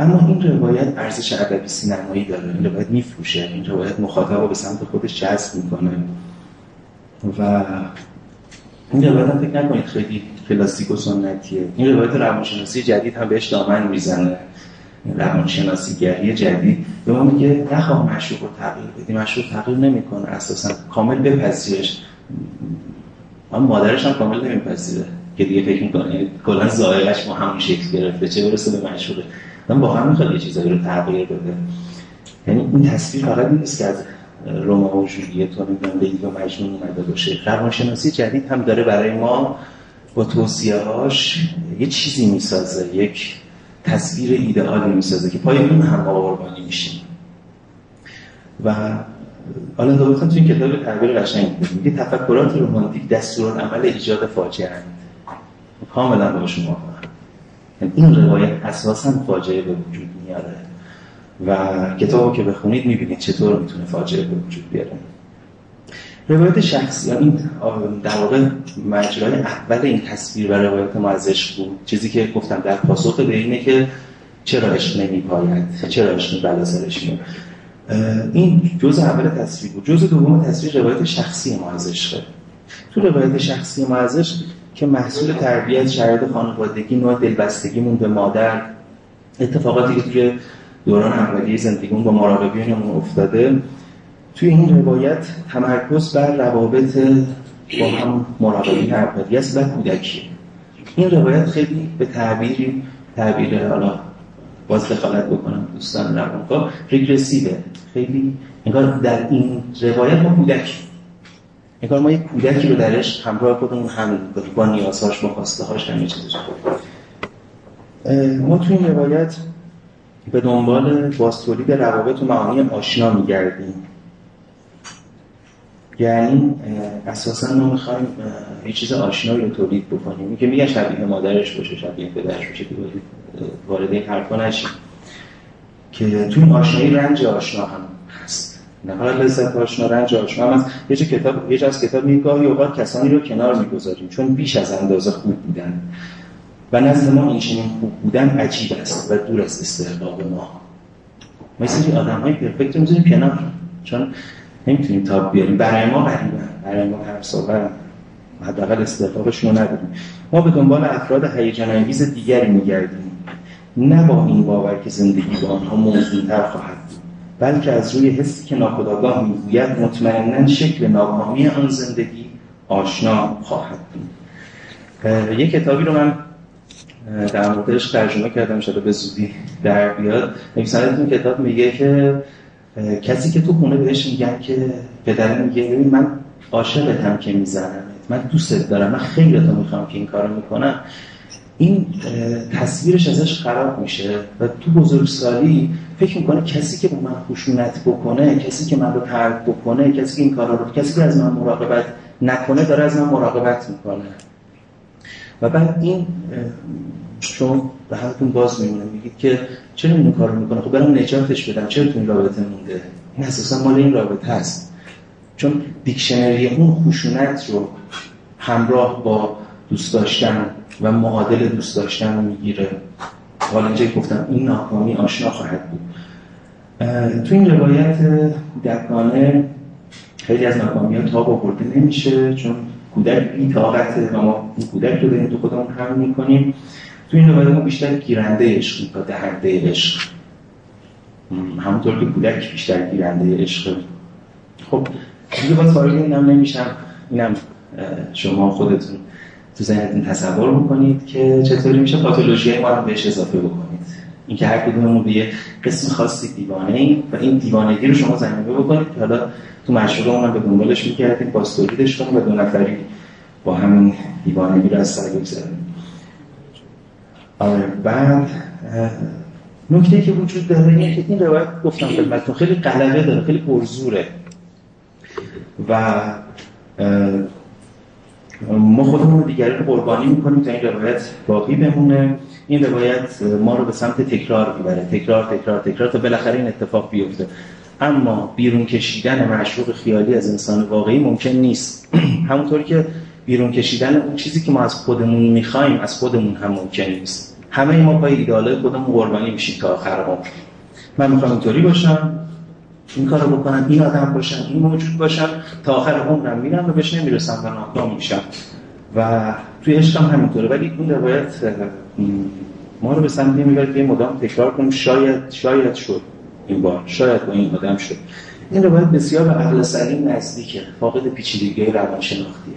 اما این روایت ارزش ادبی سینمایی داره، این روایت میفروشه، این روایت مخاطب رو به سمت خودش جذب میکنه و این روایت هم فکر نکنید خیلی کلاسیک و سنتیه. این روایت روانشناسی جدید هم بهش دامن میزنه. روانشناسیگری جدید به ما میگه نخواه معشوق رو تغییر بدی، معشوق تغییر نمیکنه، اساسا کامل بپذیرش. اما مادرش هم کامل نمیپذیره که دیگه فکر میکنه کلا ذائقه‌اش ما همون شکل گرفته، چه برسه به معشوقه. من واقعا میخواد یه چیزایی رو تغییر بده. یعنی این تصویر فقط نیست که از روما و ژولیت و میگم به اینجا مجنون اومده باشه. روانشناسی جدید هم داره برای ما با توصیه‌هاش یه چیزی میسازه، یک تصویر ایدئالی میسازه که پای اون هم قربانی میشیم. و آلن دو باتن تو این کتاب تعبیر قشنگ میگه تفکرات رمانتیک دستورالعمل ایجاد فاجعه اند. کاملا با شما هم. این روایت اساسا فاجعه به وجود میاره و کتابو که بخونید میبینید چطور میتونه فاجعه به وجود بیاره. روایت شخصی این در واقع مجرای اول این تصویر و روایت ما از عشق بود. چیزی که گفتم در پاسخ به اینه که چرا عشق نمیپاید، چرا عشق بلا سرش میاد. این جزء اول تصویر بود. جزء دوم تصویر روایت شخصی ما از عشقه. تو روایت شخصی ما از عشق که محصول تربیت، شرایط خانوادگی، نوع دلبستگیمون به مادر، اتفاقاتی که توی دوران اولیه زندگیمون با مراقبینمون افتاده، توی این روایت تمرکز بر روابط با هم مراقبین اولیه است و کودکی. این روایت خیلی به تعبیری تعبیر حالا باز دخالت بکنم دوستان روانکاو ریگرسیوه. خیلی انگار در این روایت ما کودکی، انگار ما یک کودکی رو درش همراه خودمون حمل می‌کنیم با نیازهاش، با خواسته‌هاش، همه چیزش. ما توی این روایت به دنبال بازتولید روابط و معانی آشنا می‌گردیم. یعنی اساسا ما می‌خوایم یه چیز آشنایی رو تولید بکنیم. میگه میگه شبیه مادرش باشه، شبیه پدرش باشه، که وارد این حرفا نشیم. که توی آشنایی رنج آشنا هم هست. نه حالا لذت آشنا، رنج آشنا هم هست. یه چه کتاب، یه چه از کتاب میگه گاهی اوقات کسانی رو کنار می‌گذاریم چون بیش از اندازه خوب بودن. و نزد ما این چنین خوب بودن عجیب است و دور از استحقاق ما. ما سری آدم‌های پرفکت می‌ذاریم کنار چون نمیتونیم تاب بیاریم، برای ما غریبن، برای ما همساورن، حداقل استحقاقشون رو نداریم. ما به دنبال افراد هیجان انگیز دیگری میگردیم، نه با این باور که زندگی با آنها موزون‌تر خواهد بود، بلکه از روی حسی که ناخودآگاه میگوید مطمئناً شکل ناکامی آن زندگی آشنا خواهد بود. یه کتابی رو من در موردش ترجمه کردم، شده به زودی در بیاد. نویسنده‌تون کتاب میگه که کسی که تو خونه بهش میگن که پدر میگه من عاشقتم که میزنم، من دوست دارم، من خیلی تو میخوام که این کارو میکنم، این تصویرش ازش خراب میشه و تو بزرگسالی فکر میکنه کسی که با من خشونت بکنه، کسی که من رو ترد بکنه، کسی که این کارا رو، کسی که از من مراقبت نکنه داره از من مراقبت میکنه. و بعد این شما به همتون باز میمونه، میگید که چرا این کارو میکنه، خب برام نجاتش بدم، چرا تو این رابطه مونده؟ این اساسا مال این رابطه هست، چون دیکشنری اون خشونت رو همراه با دوست داشتن و معادل دوست داشتن رو میگیره. حالا اینجا گفتم این ناکامی آشنا خواهد بود. تو این روایت کودکانه خیلی از ناکامی‌ها تاب آورده نمیشه چون کودک بی‌طاقته و ما این کودک رو داریم تو خودمون حمل میکنیم. تو این روایت ما بیشتر گیرنده عشق تا دهنده عشق، همونطور که کودک بیشتر گیرنده عشق. خب دیگه باز وارد اینم نمیشم، اینم شما خودتون تو ذهنتون تصور میکنید که چطوری میشه پاتولوژی ما رو بهش اضافه بکنید، اینکه هر کدوممون به یه قسم خاصی دیوانه‌ایم و این دیوانگی رو شما زمینه بکنید که حالا تو معشوقمون هم به دنبالش می‌گردیم، باستوریدش کنیم و دو نفری با همین دیوانگی رو از سر بگذرونیم. آره. بعد نکته که وجود داره اینه که این روایت گفتم خدمتتون خیلی قلبه داره، خیلی پرزوره و ما خودمون رو دیگران قربانی میکنیم تا این روایت باقی بمونه. این روایت ما رو به سمت تکرار میبره، تکرار تکرار تکرار تا بالاخره این اتفاق بیفته. اما بیرون کشیدن معشوق خیالی از انسان واقعی ممکن نیست. همونطوری که بیرون کشیدن اون چیزی که ما از خودمون میخوایم از خودمون هم ممکن نیست. همه ما پای ایدئالای خودمون قربانی میشیم تا آخر عمر. من میخوام اینطوری باشم، این کارو بکنم، این آدم باشم، این موجود باشم، تا آخر عمرم میرم و بهش نمیرسم و ناکام میشم. و توی عشقم همینطوره. ولی اون روایت ما رو به سمت میبره که این مدام تکرار کنیم، شاید شاید شد این بار، شاید با این آدم شد. این روایت بسیار به عقل سلیم نزدیکه، فاقد پیچیدگی روانشناختیه.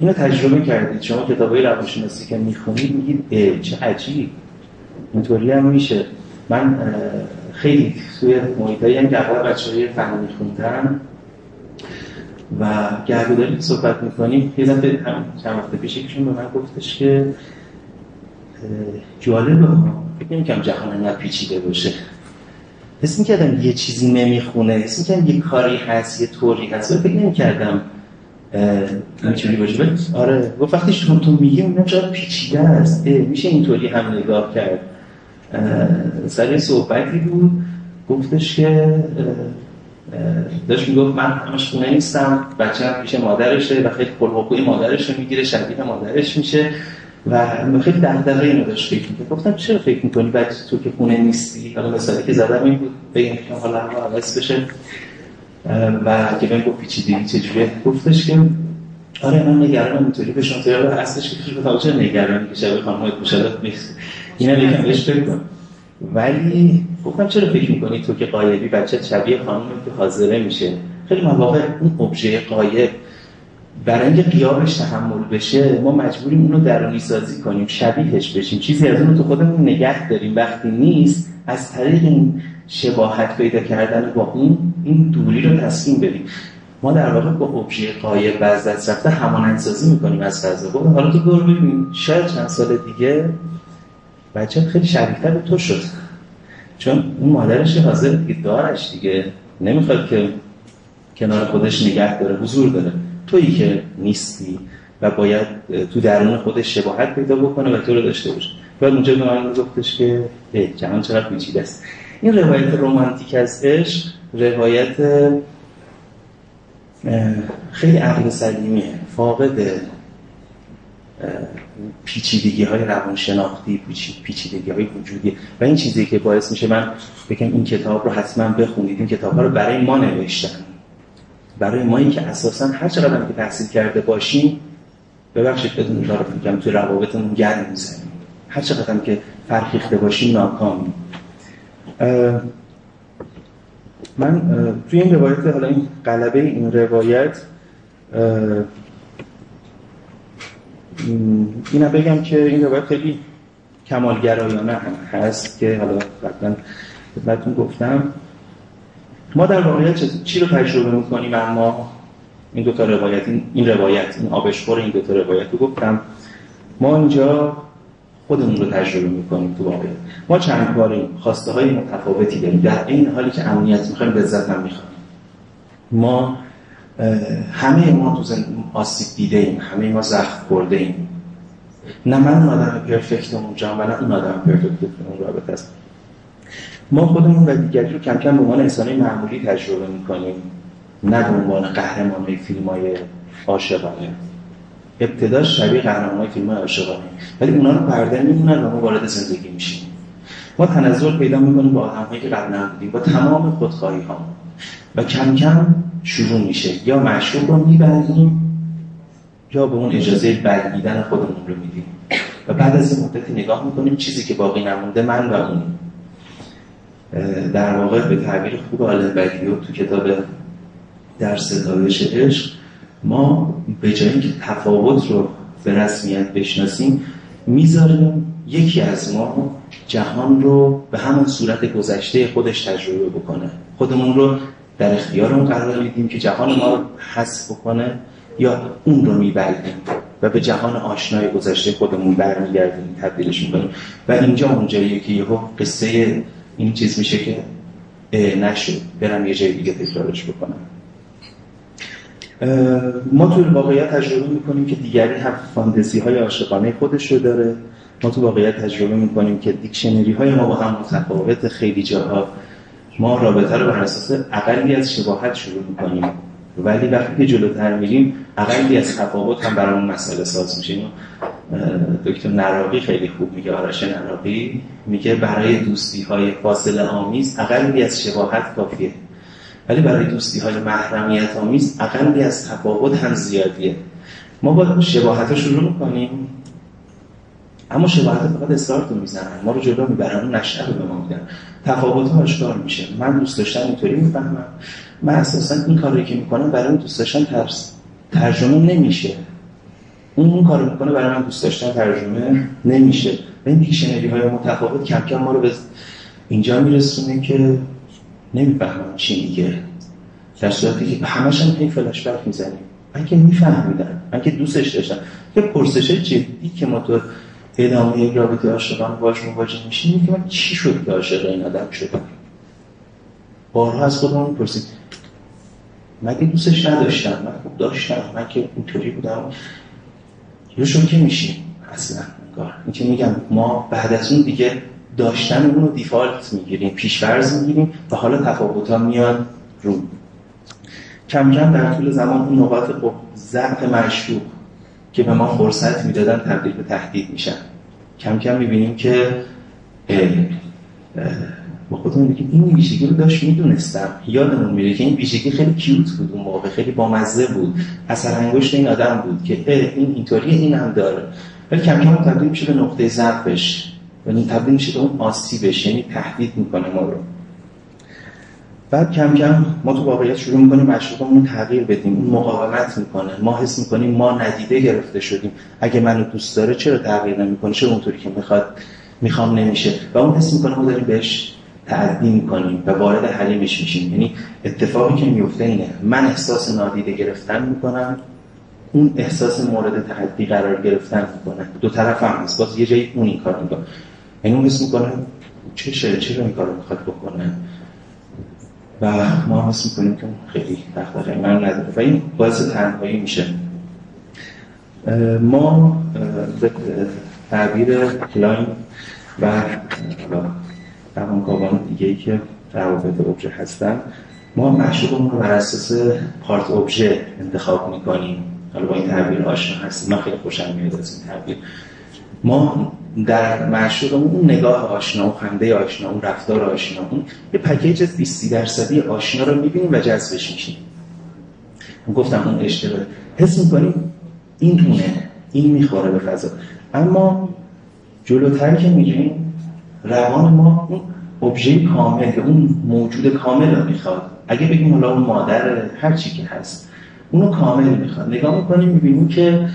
اینو تجربه کردید شما؟ کتابای روانشناسی که میخونید میگید ای چه عجیب، اینطوری هم میشه. من خیلی توی محیطایی هم که اول بچه‌های فنی خوندن و گرگو داریم صحبت میکنیم، یه دفعه هم چند وقت پیش یکیشون به من گفتش که جالبه نمیکنم جهان نپیچیده باشه، حس میکردم یه چیزی نمیخونه، حس میکردم یه کاری هست، یه طوری هست، ولی فکر نمیکردم اینجوری باشه. آره گفت وقتی شما تو میگی اونم شاید پیچیده است، میشه اینطوری هم نگاه کرد. سر یه صحبتی بود گفتش که داشت میگفت من همش خونه نیستم، بچه هم پیش مادرشه و خیلی خلقوی مادرش رو میگیره، شبیه مادرش میشه و خیلی دغدغه اینو داشت فکر میکنه. گفتم چرا فکر میکنی بچه تو که خونه نیستی؟ حالا مثالی که زدم این بود بگم که حالا عوض بشه و که من گفت پیچیدگی چجوریه. گفتش که آره من نگرانم اینطوری به شما تیاره هستش که پیش به توجه نگرانی که شبه خانمایت مشدد نیست اینم یکم بهش فکر کن. ولی گفتم چرا فکر میکنی تو که غایبی بچه شبیه خانمی که حاضره میشه؟ خیلی مواقع اون ابژه غایب برای اینکه غیابش تحمل بشه ما مجبوریم اونو درونی سازی کنیم، شبیهش بشیم، چیزی از اون تو خودمون نگه داریم. وقتی نیست از طریق این شباهت پیدا کردن با اون این دوری رو تسکین بدیم. ما در واقع با ابژه غایب از دست رفته همانندسازی میکنیم از فضا. حالا تو برو ببین شاید چند سال دیگه بچه خیلی شبیه‌تر به تو شد، چون اون مادرش حاضر دیگه دارش دیگه نمیخواد که کنار خودش نگه داره، حضور داره. تویی که نیستی و باید تو درون خودش شباهت پیدا بکنه و تو رو داشته باشه. بعد اونجا به من گفتش که جهان چقدر پیچیده است. این روایت رمانتیک از عشق روایت خیلی عقل سلیمیه، فاقد پیچیدگی های روانشناختی، پیچیدگی های وجودی و این چیزی که باعث میشه من بگم این کتاب رو حتما بخونید. این کتاب ها رو برای ما نوشتن، برای ما این که اساساً هر چقدر هم که تحصیل کرده باشیم ببخشید بدون این رو میگم توی روابطمون گرد میزنیم، هر چقدر هم که فرخیخته باشیم ناکامیم. من توی این روایت، حالا این قلبه این روایت، اینم بگم که این روایت خیلی کمالگرایانه هم هست که حالا بعداً خدمتتون گفتم ما در واقعیت چی رو تجربه می‌کنیم. اما این دو تا روایت، این, این روایت این آبشخور این دو تا روایت رو گفتم، ما اینجا خودمون رو تجربه می‌کنیم. تو واقع ما چند باریم خواسته‌های متفاوتی داریم، در این حالی که امنیت می‌خوایم، لذت هم می‌خوایم. ما همه ما تو آسیب دیده ایم، همه ما زخم خورده ایم. نه من آدم پرفکت اونجا و نه اون آدم پرفکت اون رابطه است. ما خودمون و دیگری رو کم کم به عنوان انسان‌های معمولی تجربه می‌کنیم، نه به عنوان قهرمان‌های فیلم‌های عاشقانه. ابتداش شبیه قهرمان‌های فیلم‌های عاشقانه، ولی اونا رو پرده می‌مونن و ما وارد زندگی می‌شیم. ما تنزل پیدا می‌کنیم با آدم‌هایی که قبلا نبودیم، با تمام خودخواهی‌ها، و کم کم شروع میشه یا معشوق رو میبریم یا به اون اجازه بلعیدن خودمون رو میدیم و بعد از این مدتی نگاه میکنیم چیزی که باقی نمونده من و اون. در واقع به تعبیر خوب آلن دو تو کتاب در ستایش عشق، ما به جای اینکه تفاوت رو به رسمیت بشناسیم میذاریم یکی از ما جهان رو به همان صورت گذشته خودش تجربه بکنه. خودمون رو در اختیار اون قرار میدیم که جهان ما رو حذف بکنه یا اون رو میبلعیم. و به جهان آشنای گذشته خودمون برمیگردیم، تبدیلش میکنیم. و اینجا اونجاییه که یهو قصه این چیز میشه که نشد، برم یه جای دیگه تکرارش بکنم. ما تو واقعیت تجربه میکنیم که دیگری هم فانتزی های عاشقانه خودش رو داره. ما تو واقعیت تجربه میکنیم که دیکشنری های ما با هم متفاوت. خیلی جاها ما رابطه رو بر اساس اقلی از شباهت شروع میکنیم، ولی وقتی که جلوتر میریم اقلی از تفاوت هم برامون مسئله ساز میشه. دکتر نراقی خیلی خوب میگه، آرش نراقی میگه برای دوستی های فاصله آمیز اقلی از شباهت کافیه، ولی برای دوستی های محرمیت آمیز اقلی از تفاوت هم زیادیه. ما با شباهت رو شروع میکنیم، اما شباهت فقط استارت رو میزنن، ما رو جدا میبرن، اون نشأ رو به ما میدن، تفاوت ها آشکار میشه. من دوست داشتن اینطوری میفهمم، من اساسا این کاری که میکنم برای اون دوست داشتن ترجمه نمیشه، اون اون کارو میکنه برای من دوست داشتن ترجمه نمیشه. و این دیکشنری های متفاوت کم کم ما رو به اینجا میرسونه که نمیفهمم چی میگه، در صورتی که همش هم این فلش بک میزنیم. من که میفهمیدم، من که دوستش داشتم. یه پرسش جدی که ما تو ادامه یک رابطه عاشقانه باهاش مواجه میشیم که من چی شد که عاشق این آدم شدم؟ بارها از خودمون پرسید، من که دوستش نداشتم، من خوب داشتم، من که اینطوری بودم. یه شون که میشیم اصلا انگار این که میگم ما بعد از اون دیگه داشتن اون رو دیفالت میگیریم، پیش‌فرض میگیریم و حالا تفاوت‌ها میاد رو. کم کم در طول زمان اون نقاط ضعف مشروع که به ما فرصت میدادن تبدیل به تهدید میشن. کم کم میبینیم که با خودمون میگیم این ویژگی رو داشت میدونستم، یادمون میره که این ویژگی خیلی کیوت بود، اون موقع خیلی بامزه بود، اثر انگشت این آدم بود که این اینطوریه، این هم داره. ولی کم کم تبدیل میشه به نقطه ضعفش، یعنی تبدیل میشه به اون آسیبش، یعنی تهدید میکنه ما رو. بعد کم کم ما تو واقعیت شروع میکنیم عشقمون تغییر بدیم، اون مقاومت میکنه، ما حس میکنیم ما ندیده گرفته شدیم، اگه منو دوست داره چرا تغییر نمیکنه، چرا اونطوری که میخواد میخوام نمیشه، و اون حس میکنه ما داریم بهش تعدی میکنیم و وارد حریمش میشیم. یعنی اتفاقی که میفته اینه، من احساس نادیده گرفتن میکنم، اون احساس مورد تعدی قرار گرفتن میکنه، دو طرف هم هست. باز یه جایی اون این کار میکنه، یعنی اون حس میکنه چه شده چه این کارو میخواد بکنه و ما حس میکنیم که خیلی دغدغه من نداره و این باعث تنهایی میشه. ما به تعبیر کلاین و روانکاوان دیگه ای که روابط ابژه هستن، ما معشوقمون رو بر اساس پارت ابژه انتخاب میکنیم. حالا با این تعبیر آشنا هستیم، من خیلی خوشم میاد از این تعبیر. ما در معشوقمون اون نگاه آشنا، اون خنده آشنا، اون رفتار آشنا، اون یه پکیج بیست درصدی آشنا رو میبینیم و جذبش میشیم. من گفتم اون اشتباه، حس میکنیم این اونه، این میخوره به فضا. اما جلوتر که میریم روان ما اون ابژه کامل، اون موجود کامل رو میخواد. اگه بگیم حالا اون مادر هر چی که هست، اونو کامل میخواد. نگاه میکنیم میبینیم که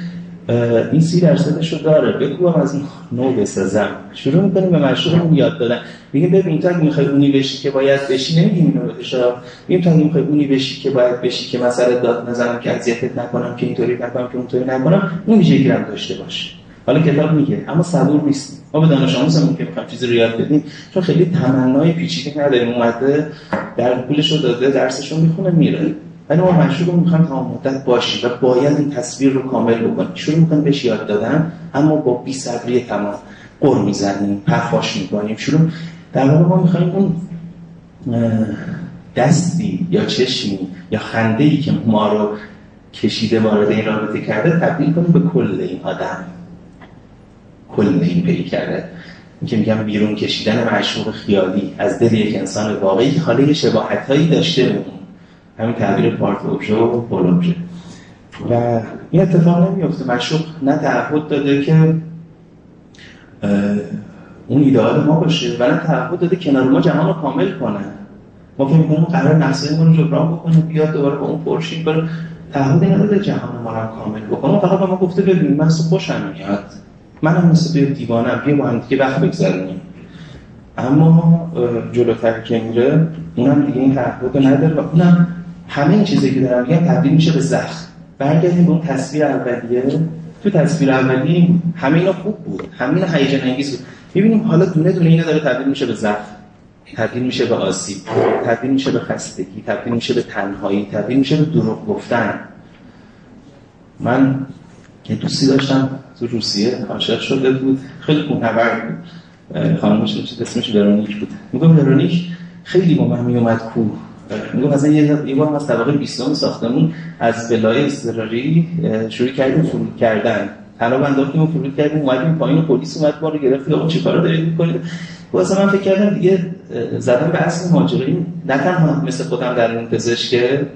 این سی درصدش رو داره، بگویم از این نو بسازم. شروع میکنیم به مشروعمون یاد دادن، میگیم ببین تو اگه میخوای اونی بشی که باید بشی، نمیگیم اینو به اشتراک، میگیم تو اگه میخوای اونی بشی که باید بشی، که مسئله داد نزنم، که اذیتت نکنم، که اینطوری نکنم، که اونطوری نکنم، اون ویژگی رو داشته باش. حالا کتاب میگه اما صبور نیستیم. ما به دانش آموزمون که میخوایم چیزی رو یاد بدیم، چون خیلی تمنای پیچیده نداریم، اومده در پولش رو داده، درسش رو میخونه میره، ولی ما مشروع میخوایم تمام مدت باشیم و باید این تصویر رو کامل بکنیم. شروع میکنیم بهش یاد دادن، اما با بی‌صبری تمام قر میزنیم، پرخاش میکنیم. شروع در واقع ما میخوایم اون دستی یا چشمی یا خنده‌ای که ما رو کشیده وارد این رابطه کرده تبدیل کنیم به کل این آدم، کل این پیری کرده. این که میگم بیرون کشیدن معشوق خیالی از دل یک انسان واقعی که حالا یه شباهت‌هایی داشته به اون، همین تعبیر پارت ابژه و پول ابژه. و این اتفاق نمیفته. معشوق نه تعهد داده که اون ایدئال ما باشه و نه تعهد داده کنار ما جهان رو کامل کنه. ما فکر می‌کنیم قرار نقص‌های ما رو جبران بکنه، بیاد دوباره با اون پرشیم، برای تعهد نداده جهان ما رو کامل بکنه. فقط به ما گفته ببین من اصلا خوشم میاد، من هم مثل دیوانه هم، بیا با هم دیگه وقت بگذاریم. اما جلوتر که میره اونم دیگه این تعهد رو نداره و اونم همه این چیزی که دارم میگم تبدیل میشه به زخم. برگردیم به اون تصویر اولیه تو تصویر اولی همه اینا خوب بود، همه اینا هیجان انگیز بود. می‌بینیم حالا دونه دونه اینا داره تبدیل میشه به زخم، تبدیل میشه به آسیب، تبدیل میشه به خستگی، تبدیل میشه به تنهایی، تبدیل میشه به دروغ گفتن. من یه دوستی داشتم تو روسیه، عاشق شده بود، خیلی کوهنورد بود، خانمش اسمش ورونیک بود. میگم ورونیک خیلی با من میومد کوه. میگم مثلا یه بار از طبقه بیستم ساختمون از بلای اضطراری شروع کردیم فرود کردن، طلا انداختیم و فرود کردیم، اومدیم پایین، پلیس اومد ما رو گرفت. آقا چیکارا دارید می‌کنید؟ واسه من فکر کردم دیگه زدم به اصل ماجرا. این نه تنها مثل خودم در اون پزشکه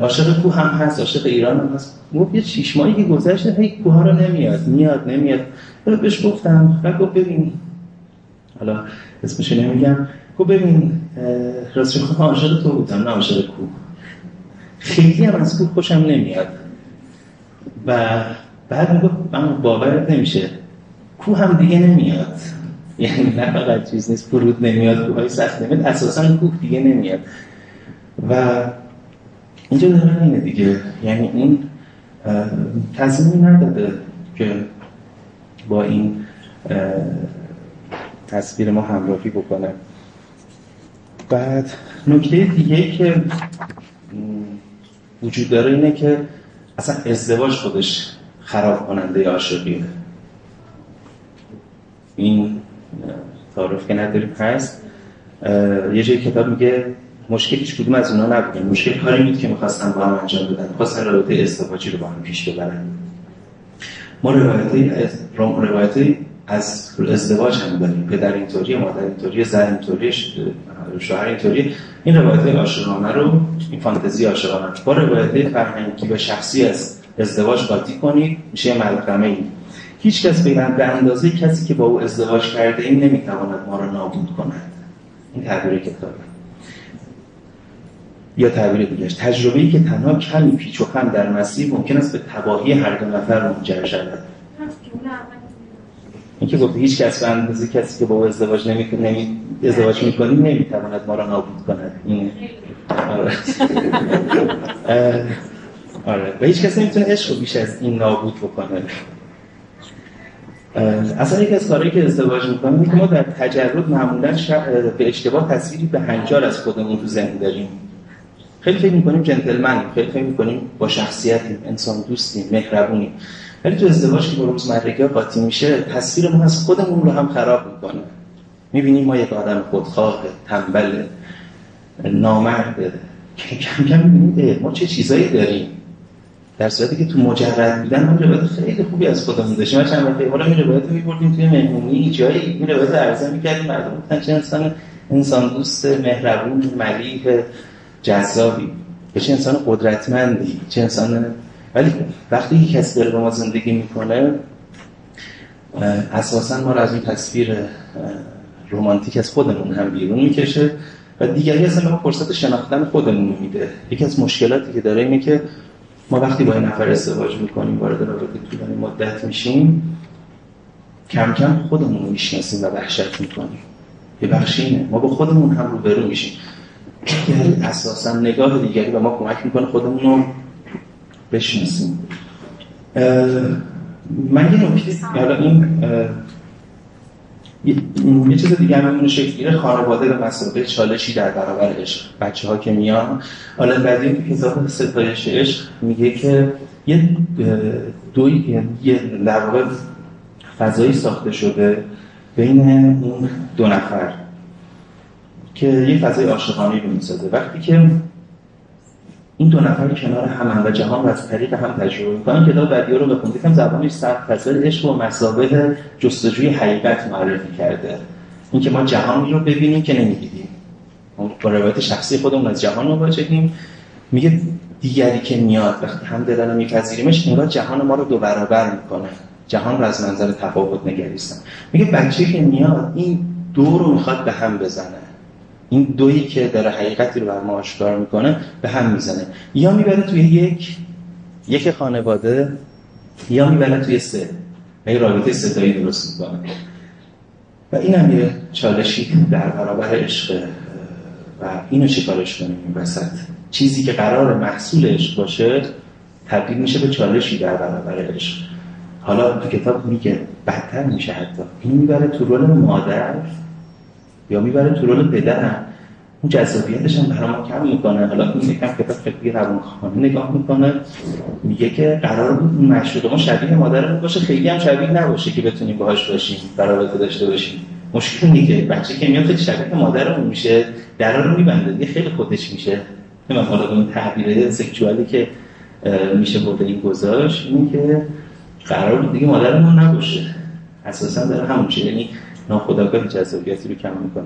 عاشق کوه هم هست، عاشق ایران هم هست. گفت یه شش ماهی که گذشته هی کوه رو نمیاد، میاد نمیاد. بهش گفتم، بعد گفت ببین، حالا اسمش نمیگم، گفت ببین راستش خودم عاشق تو بودم نه عاشق کوه. خیلی هم از کوه خوشم نمیاد. و بعد میگفت من باورت نمیشه، کوه هم دیگه نمیاد. یعنی نه فقط چیز نیست، فرود نمیاد، کوههای سخت نمیاد، اساسا کوه دیگه نمیاد. و اینجا دارن اینه دیگه، یعنی اون تضمینی نداده که با این تصویر ما همراهی بکنه. بعد نکته دیگه که وجود داره اینه که اصلا ازدواج خودش خراب کننده عاشقیه. این تعارف که نداریم هست. یه جای کتاب میگه مشکل هیچ کدوم از اونا نبوده، مشکل کاری بود که می‌خواستن با هم انجام بدن، خواستن رابطه ازدواجی رو با هم پیش ببرن. ما روایتی از روایتی از ازدواج هم داریم، پدر اینطوری، مادر اینطوری، زن اینطوری، شوهر اینطوری. این روایت عاشقانه رو، این فانتزی عاشقانه با روایت فرهنگی و شخصی از ازدواج قاطی کنید، میشه یه ملغمه‌ای. هیچ کس به اندازه کسی که با او ازدواج کرده این نمیتواند ما رو نابود کند. این تعبیر کتابه. یا تعبیر دیگه‌اش، تجربه‌ای که تنها کمی پیچ و خم در مسیر ممکن است به تباهی هر دو نفر منجر شود. این که گفته هیچ کس به اندازه کسی که با او ازدواج نمی‌کنه، نمی... ازدواج می‌کنیم نمیتواند ما را نابود کند. این آره. آره، و هیچ کس نمیتونه عشق رو بیش از این نابود بکنه. اصلا یکی از کارهایی که ازدواج می‌کنیم اینه که ما در تجرد معمولاً شر... به اشتباه تصویری به هنجار از خودمون رو ذهن داریم. خیلی فکر می‌کنیم جنتلمنیم، خیلی فکر می‌کنیم با شخصیتیم، انسان دوستیم، مهربونیم. ولی تو ازدواج که با روزمرگی‌ها قاطی میشه، تصویرمون از خودمون رو هم خراب می‌کنه. می‌بینیم ما یک آدم خودخواه، تنبل، نامرده. کم کم می‌بینیم ما چه چیزایی داریم. در صورتی که تو مجرد بودن ما روایت خیلی خوبی از خودمون داشتیم. ما چند وقته حالا می روایت می‌بردیم توی مهمونی، جایی می روایت عرضه می‌کردیم، مردم گفتن چه انسان انسان دوست، مهربون، ملیح، جذابی، چه انسان قدرتمندی، چه انسان. ولی وقتی که کسی داره با ما زندگی میکنه، اساساً ما رو از این تصویر رمانتیک از خودمون هم بیرون میکشه و دیگری اصلا ما فرصت شناختن خودمون میده. یکی از مشکلاتی که داره اینه که ما وقتی با این نفر ازدواج میکنیم، وارد رابطه طولانی مدت میشیم، کم کم خودمون رو میشناسیم و وحشت میکنیم. یه بخش اینه، ما با خودمون هم روبرو میشیم. دیگری اساساً نگاه دیگری به ما کمک میکنه خودمون رو بشناسیم. من یه نکته حالا این یه چیز دیگه همون شکل گیره خانواده به مسابقه چالشی در برابر عشق. بچه‌ها که میان، حالا بعدی که کتاب ستایش عشق میگه که یه دوی یه در واقع فضایی ساخته شده بین اون دو نفر که یه فضای عاشقانه رو میسازه. وقتی که این دو نفر کنار هم و جهان و از طریق هم تجربه می‌کنن. کتاب بعدی رو بخونید، یکم زبانش سخت، فضل عشق و مسابقه جستجوی حقیقت معرفی کرده. این که ما جهانی رو ببینیم که نمی‌دیدیم. با روایت شخصی خودمون از جهان مواجهیم. میگه دیگری که میاد وقتی هم دلانو میپذیریمش، انگار جهان ما رو دو برابر می‌کنه. جهان رو از منظر تفاوت نگریستن. میگه بچه که میاد این دو رو می‌خواد به هم بزنه. این دویی که داره حقیقتی رو بر ما آشکار میکنه به هم میزنه، یا میبره توی یک یک خانواده، یا میبره توی سه یه رابطه ستایی درست میکنه. و این هم یه چالشی در برابر عشق. و اینو چیکارش کنیم؟ این وسط چیزی که قرار محصول عشق باشه تبدیل میشه به چالشی در برابر عشق. حالا تو کتاب میگه بدتر میشه، حتی این میبره تو رول مادر یا میبره تو رول پدر، اون جذابیتش هم برای ما کم میکنه. حالا این یکم کتاب فقهی روانکاوی نگاه میکنه، میگه که قرار بود معشوق ما شبیه مادرمون باشه، خیلی هم شبیه نباشه که بتونیم باهاش باشیم، رابطه داشته باشیم. مشکل اینه بچه که میاد خیلی شبیه مادرمون میشه، درا رو میبنده دیگه، خیلی خودش میشه. همین حالا اون تعبیر سکشوالی که میشه برده این گذاشت، اینه که قرار بود دیگه مادرمون نباشه. اساسا داره همون چیه، یعنی ناخودآگاه جذابیتی رو کم میکنه.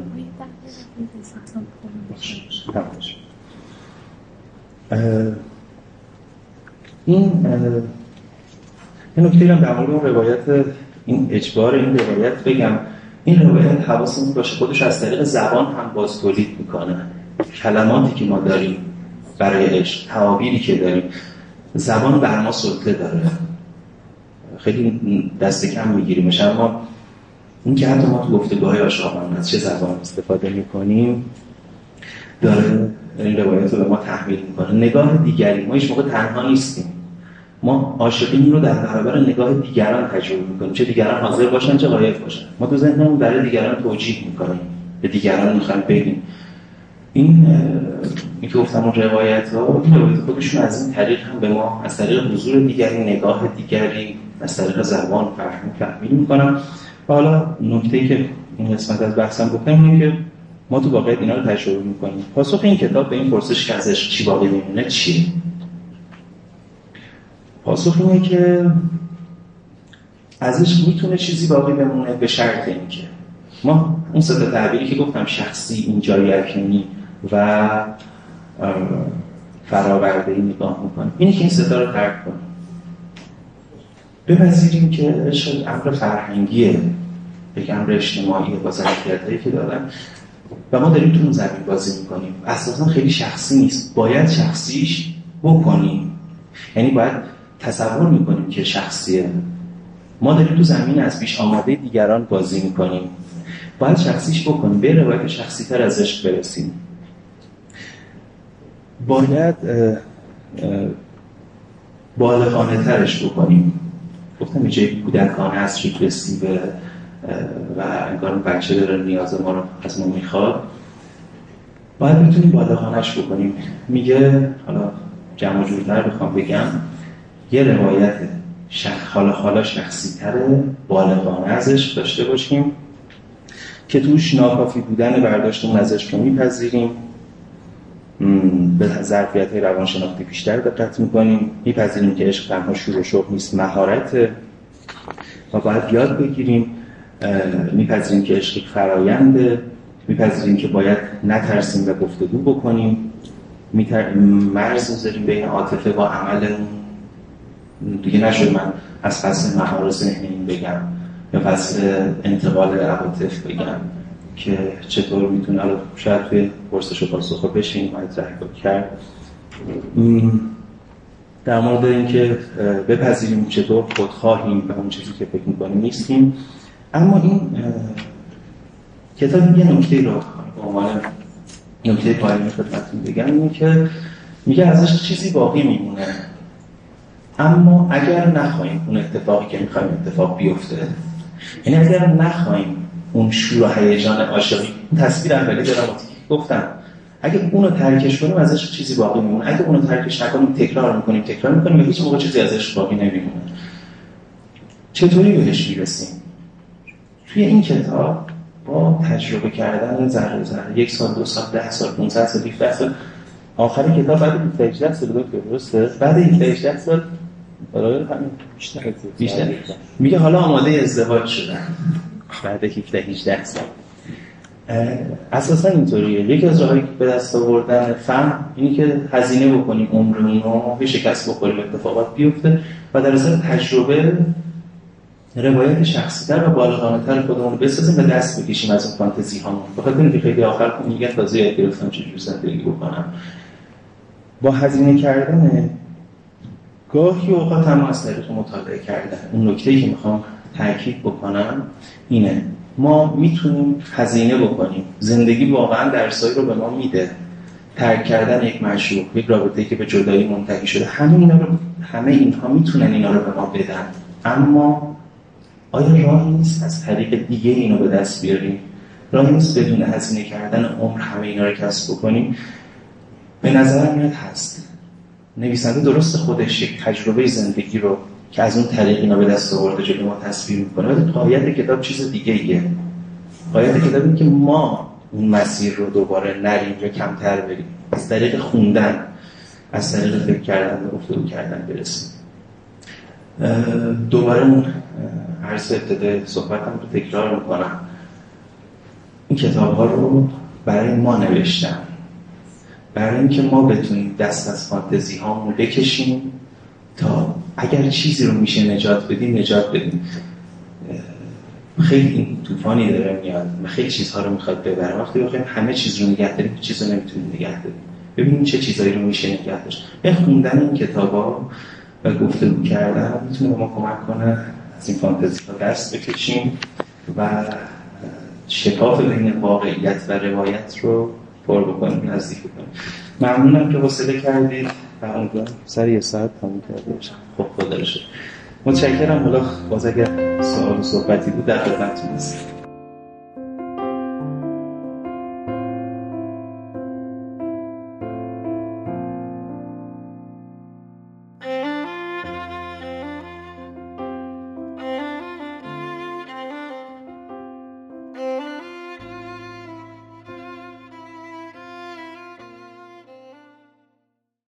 این یه نکته هم در مورد اون روایت، این اجبار این روایت بگم، این روایت حواسمون باشه خودش از طریق زبان هم باز تولید میکنه. کلماتی که ما داریم برای عشق، تعابیری که داریم، زبان بر ما سلطه داره، خیلی دست کم میگیریمش. اما این که حتی ما تو گفتگوهای عاشقانه از چه زبان استفاده میکنیم داره این روایت رو به ما تحمیل میکنه. نگاه دیگری، ما هیچ موقع تنها نیستیم، ما عاشقی رو در برابر نگاه دیگران تجربه میکنیم، چه دیگران حاضر باشن چه غایب باشن، ما تو ذهنمون برای دیگران توجیه میکنیم، به دیگران میخوایم بگیم. این این که گفتم اون روایت ها، این روایت خودشون از این طریق هم به ما از طریق حضور دیگری، نگاه دیگری، از طریق زبان تحمیل میکنم. حالا نکته‌ای که این قسمت از بحثم گفتم اینه که ما تو واقعیت اینا رو تجربه می‌کنیم. پاسخ این کتاب به این پرسش که از عشق چی باقی میمونه چیه؟ پاسخ اینه که از عشق میتونه چیزی باقی بمونه به شرط اینکه ما اون سه تا تعبیری که گفتم، شخصی، اینجایی اکنونی و فراورده‌ای نگاه می‌کنیم. اینه که این سه تا رو ترک کنیم. بپذیریم که عشق امر فرهنگیه، یک امر اجتماعیه با ظرفیت‌هایی که دارن و ما داریم تو اون زمین بازی میکنیم. اساسا خیلی شخصی نیست، باید شخصیش بکنیم، یعنی باید تصور میکنیم که شخصیه، ما داریم تو زمین از پیش آمده دیگران بازی میکنیم، باید شخصیش بکنیم، به روایت شخصی تر از عشق برسیم. باید بالغانه ترش بکنیم. گفتم اینجا یک کودکانه هست، ریپرسیو و انگار بچه داره نیاز ما رو از ما میخواد، باید میتونیم بالغانه‌اش بکنیم. میگه حالا جمع و جورتر بخوام بگم، یه روایت حالا حالا شخصی تره، بالغانه ازش داشته باشیم که توش ناکافی بودن برداشتمون ازش رو میپذیریم، به ظرفیت‌های روانشناختی بیشتر دقت می‌کنیم، می‌پذیریم که عشق تنها شور و شوق نیست، مهارته و باید یاد بگیریم، می‌پذیریم که عشق فراینده، می‌پذیریم که باید نترسیم و گفتگو بکنیم، می‌تر... مرز می‌ذاریم بین عاطفه و عملمون. دیگه نشد من از فصل مهارت ذهنی بگم یا فصل انتقال عواطف بگم که چطور میتونه الان شاید توی پرسش و پاسخ بشین باید رحب کرد. در مورد اینکه بپذیریم چطور خودخواهیم و اون چیزی که فکر میکنیم نیستیم. اما این کتاب یه نکته رو به عنوان نکته پایانی خدمتتون بگم، اینه که میگه ازش چیزی باقی میمونه، اما اگر نخواهیم اون اتفاقی که میخوایم اتفاق بیفته، یعنی اگر نخواهیم اون شور و هیجان عاشقی، اون تصویر اولی دراماتیکی گفتم، اگه اونو ترکش کنیم ازش چیزی باقی میمونه، اگه اونو ترکش نکنیم تکرار میکنیم تکرار میکنیم و هیچ موقع چیزی ازش باقی نمیمونه. چطوری بهش میرسیم؟ توی این کتاب با تجربه کردن ذره ذره، یک سال، دو سال، ده سال، پانزده سال، بیست سال، آخری کتاب بعد از هجده سال دکتر درسته، بعد از هجده سال برای همین بیشتر بیشتر میگه حالا آماده ازدواج شدن بعد هفده هجده سال. اساسا اینطوریه، یکی از راهایی که به دست آوردن فهم اینی که هزینه بکنیم عمرمون رو، به شکست بخوریم، اتفاقات بیفته و در اصل تجربه روایت شخصی‌تر و بالغانه‌تر خودمون رو بسازیم و دست بکشیم از اون فانتزی هامون. بخاطر اینکه خیلی آخر میگن تازه یاد گرفتم چجوری زندگی بکنم. با هزینه کردن گاهی اوقات هم از طریق مطالعه کردن. اون نکته‌ای که میخوام تأکید بکنم اینه، ما میتونیم هزینه بکنیم، زندگی واقعا درسایی رو به ما میده، ترک کردن یک معشوق، یک رابطه‌ای که به جدایی منتهی شده، همه اینا رو همه اینها میتونن اینا رو به ما بدن، اما آیا راهی نیست از طریق دیگه اینو به دست بیاریم؟ راهی نیست بدون هزینه کردن عمر همه اینا رو کسب بکنیم؟ به نظر میاد هست. نویسنده درست خودش یک تجربه زندگی رو که از اون طریق اینا به دست آورده جلوی ما تصویر می‌کنه، ولی قایت کتاب چیز دیگه‌ایه. قایت کتاب اینه که ما اون مسیر رو دوباره نریم یا کمتر بریم، از طریق خوندن، از طریق فکر کردن و گفتگو کردن برسیم. دوباره اون عرض ابتدای صحبتم رو تکرار می‌کنم، این کتاب‌ها رو برای ما نوشتم، برای اینکه ما بتونیم دست از فانتزی هامون بکشیم تا اگر چیزی رو میشه نجات بدیم نجات بدیم. خیلی این طوفانی داره میاد، خیلی چیزها رو میخواد ببره. وقتی بخوایم همه چیز رو نگه داریم، چیز رو نمیتونیم نگه داریم. ببینیم چه چیزایی رو میشه نگه داشت. به خوندن این کتابا و گفتگو کردن میتونه به ما کمک کنه از این فانتزی ها درس بکشیم و شکاف بین واقعیت و روایت رو پر بکنیم، نزدیک بکنیم. ممنونم که حوصله کردید و امیدوارم سر یه ساعت تموم کرده باشم. خب خدا رو شکر. متشکرم. حالا باز اگر سوال و صحبتی بود در خدمتتون هستم.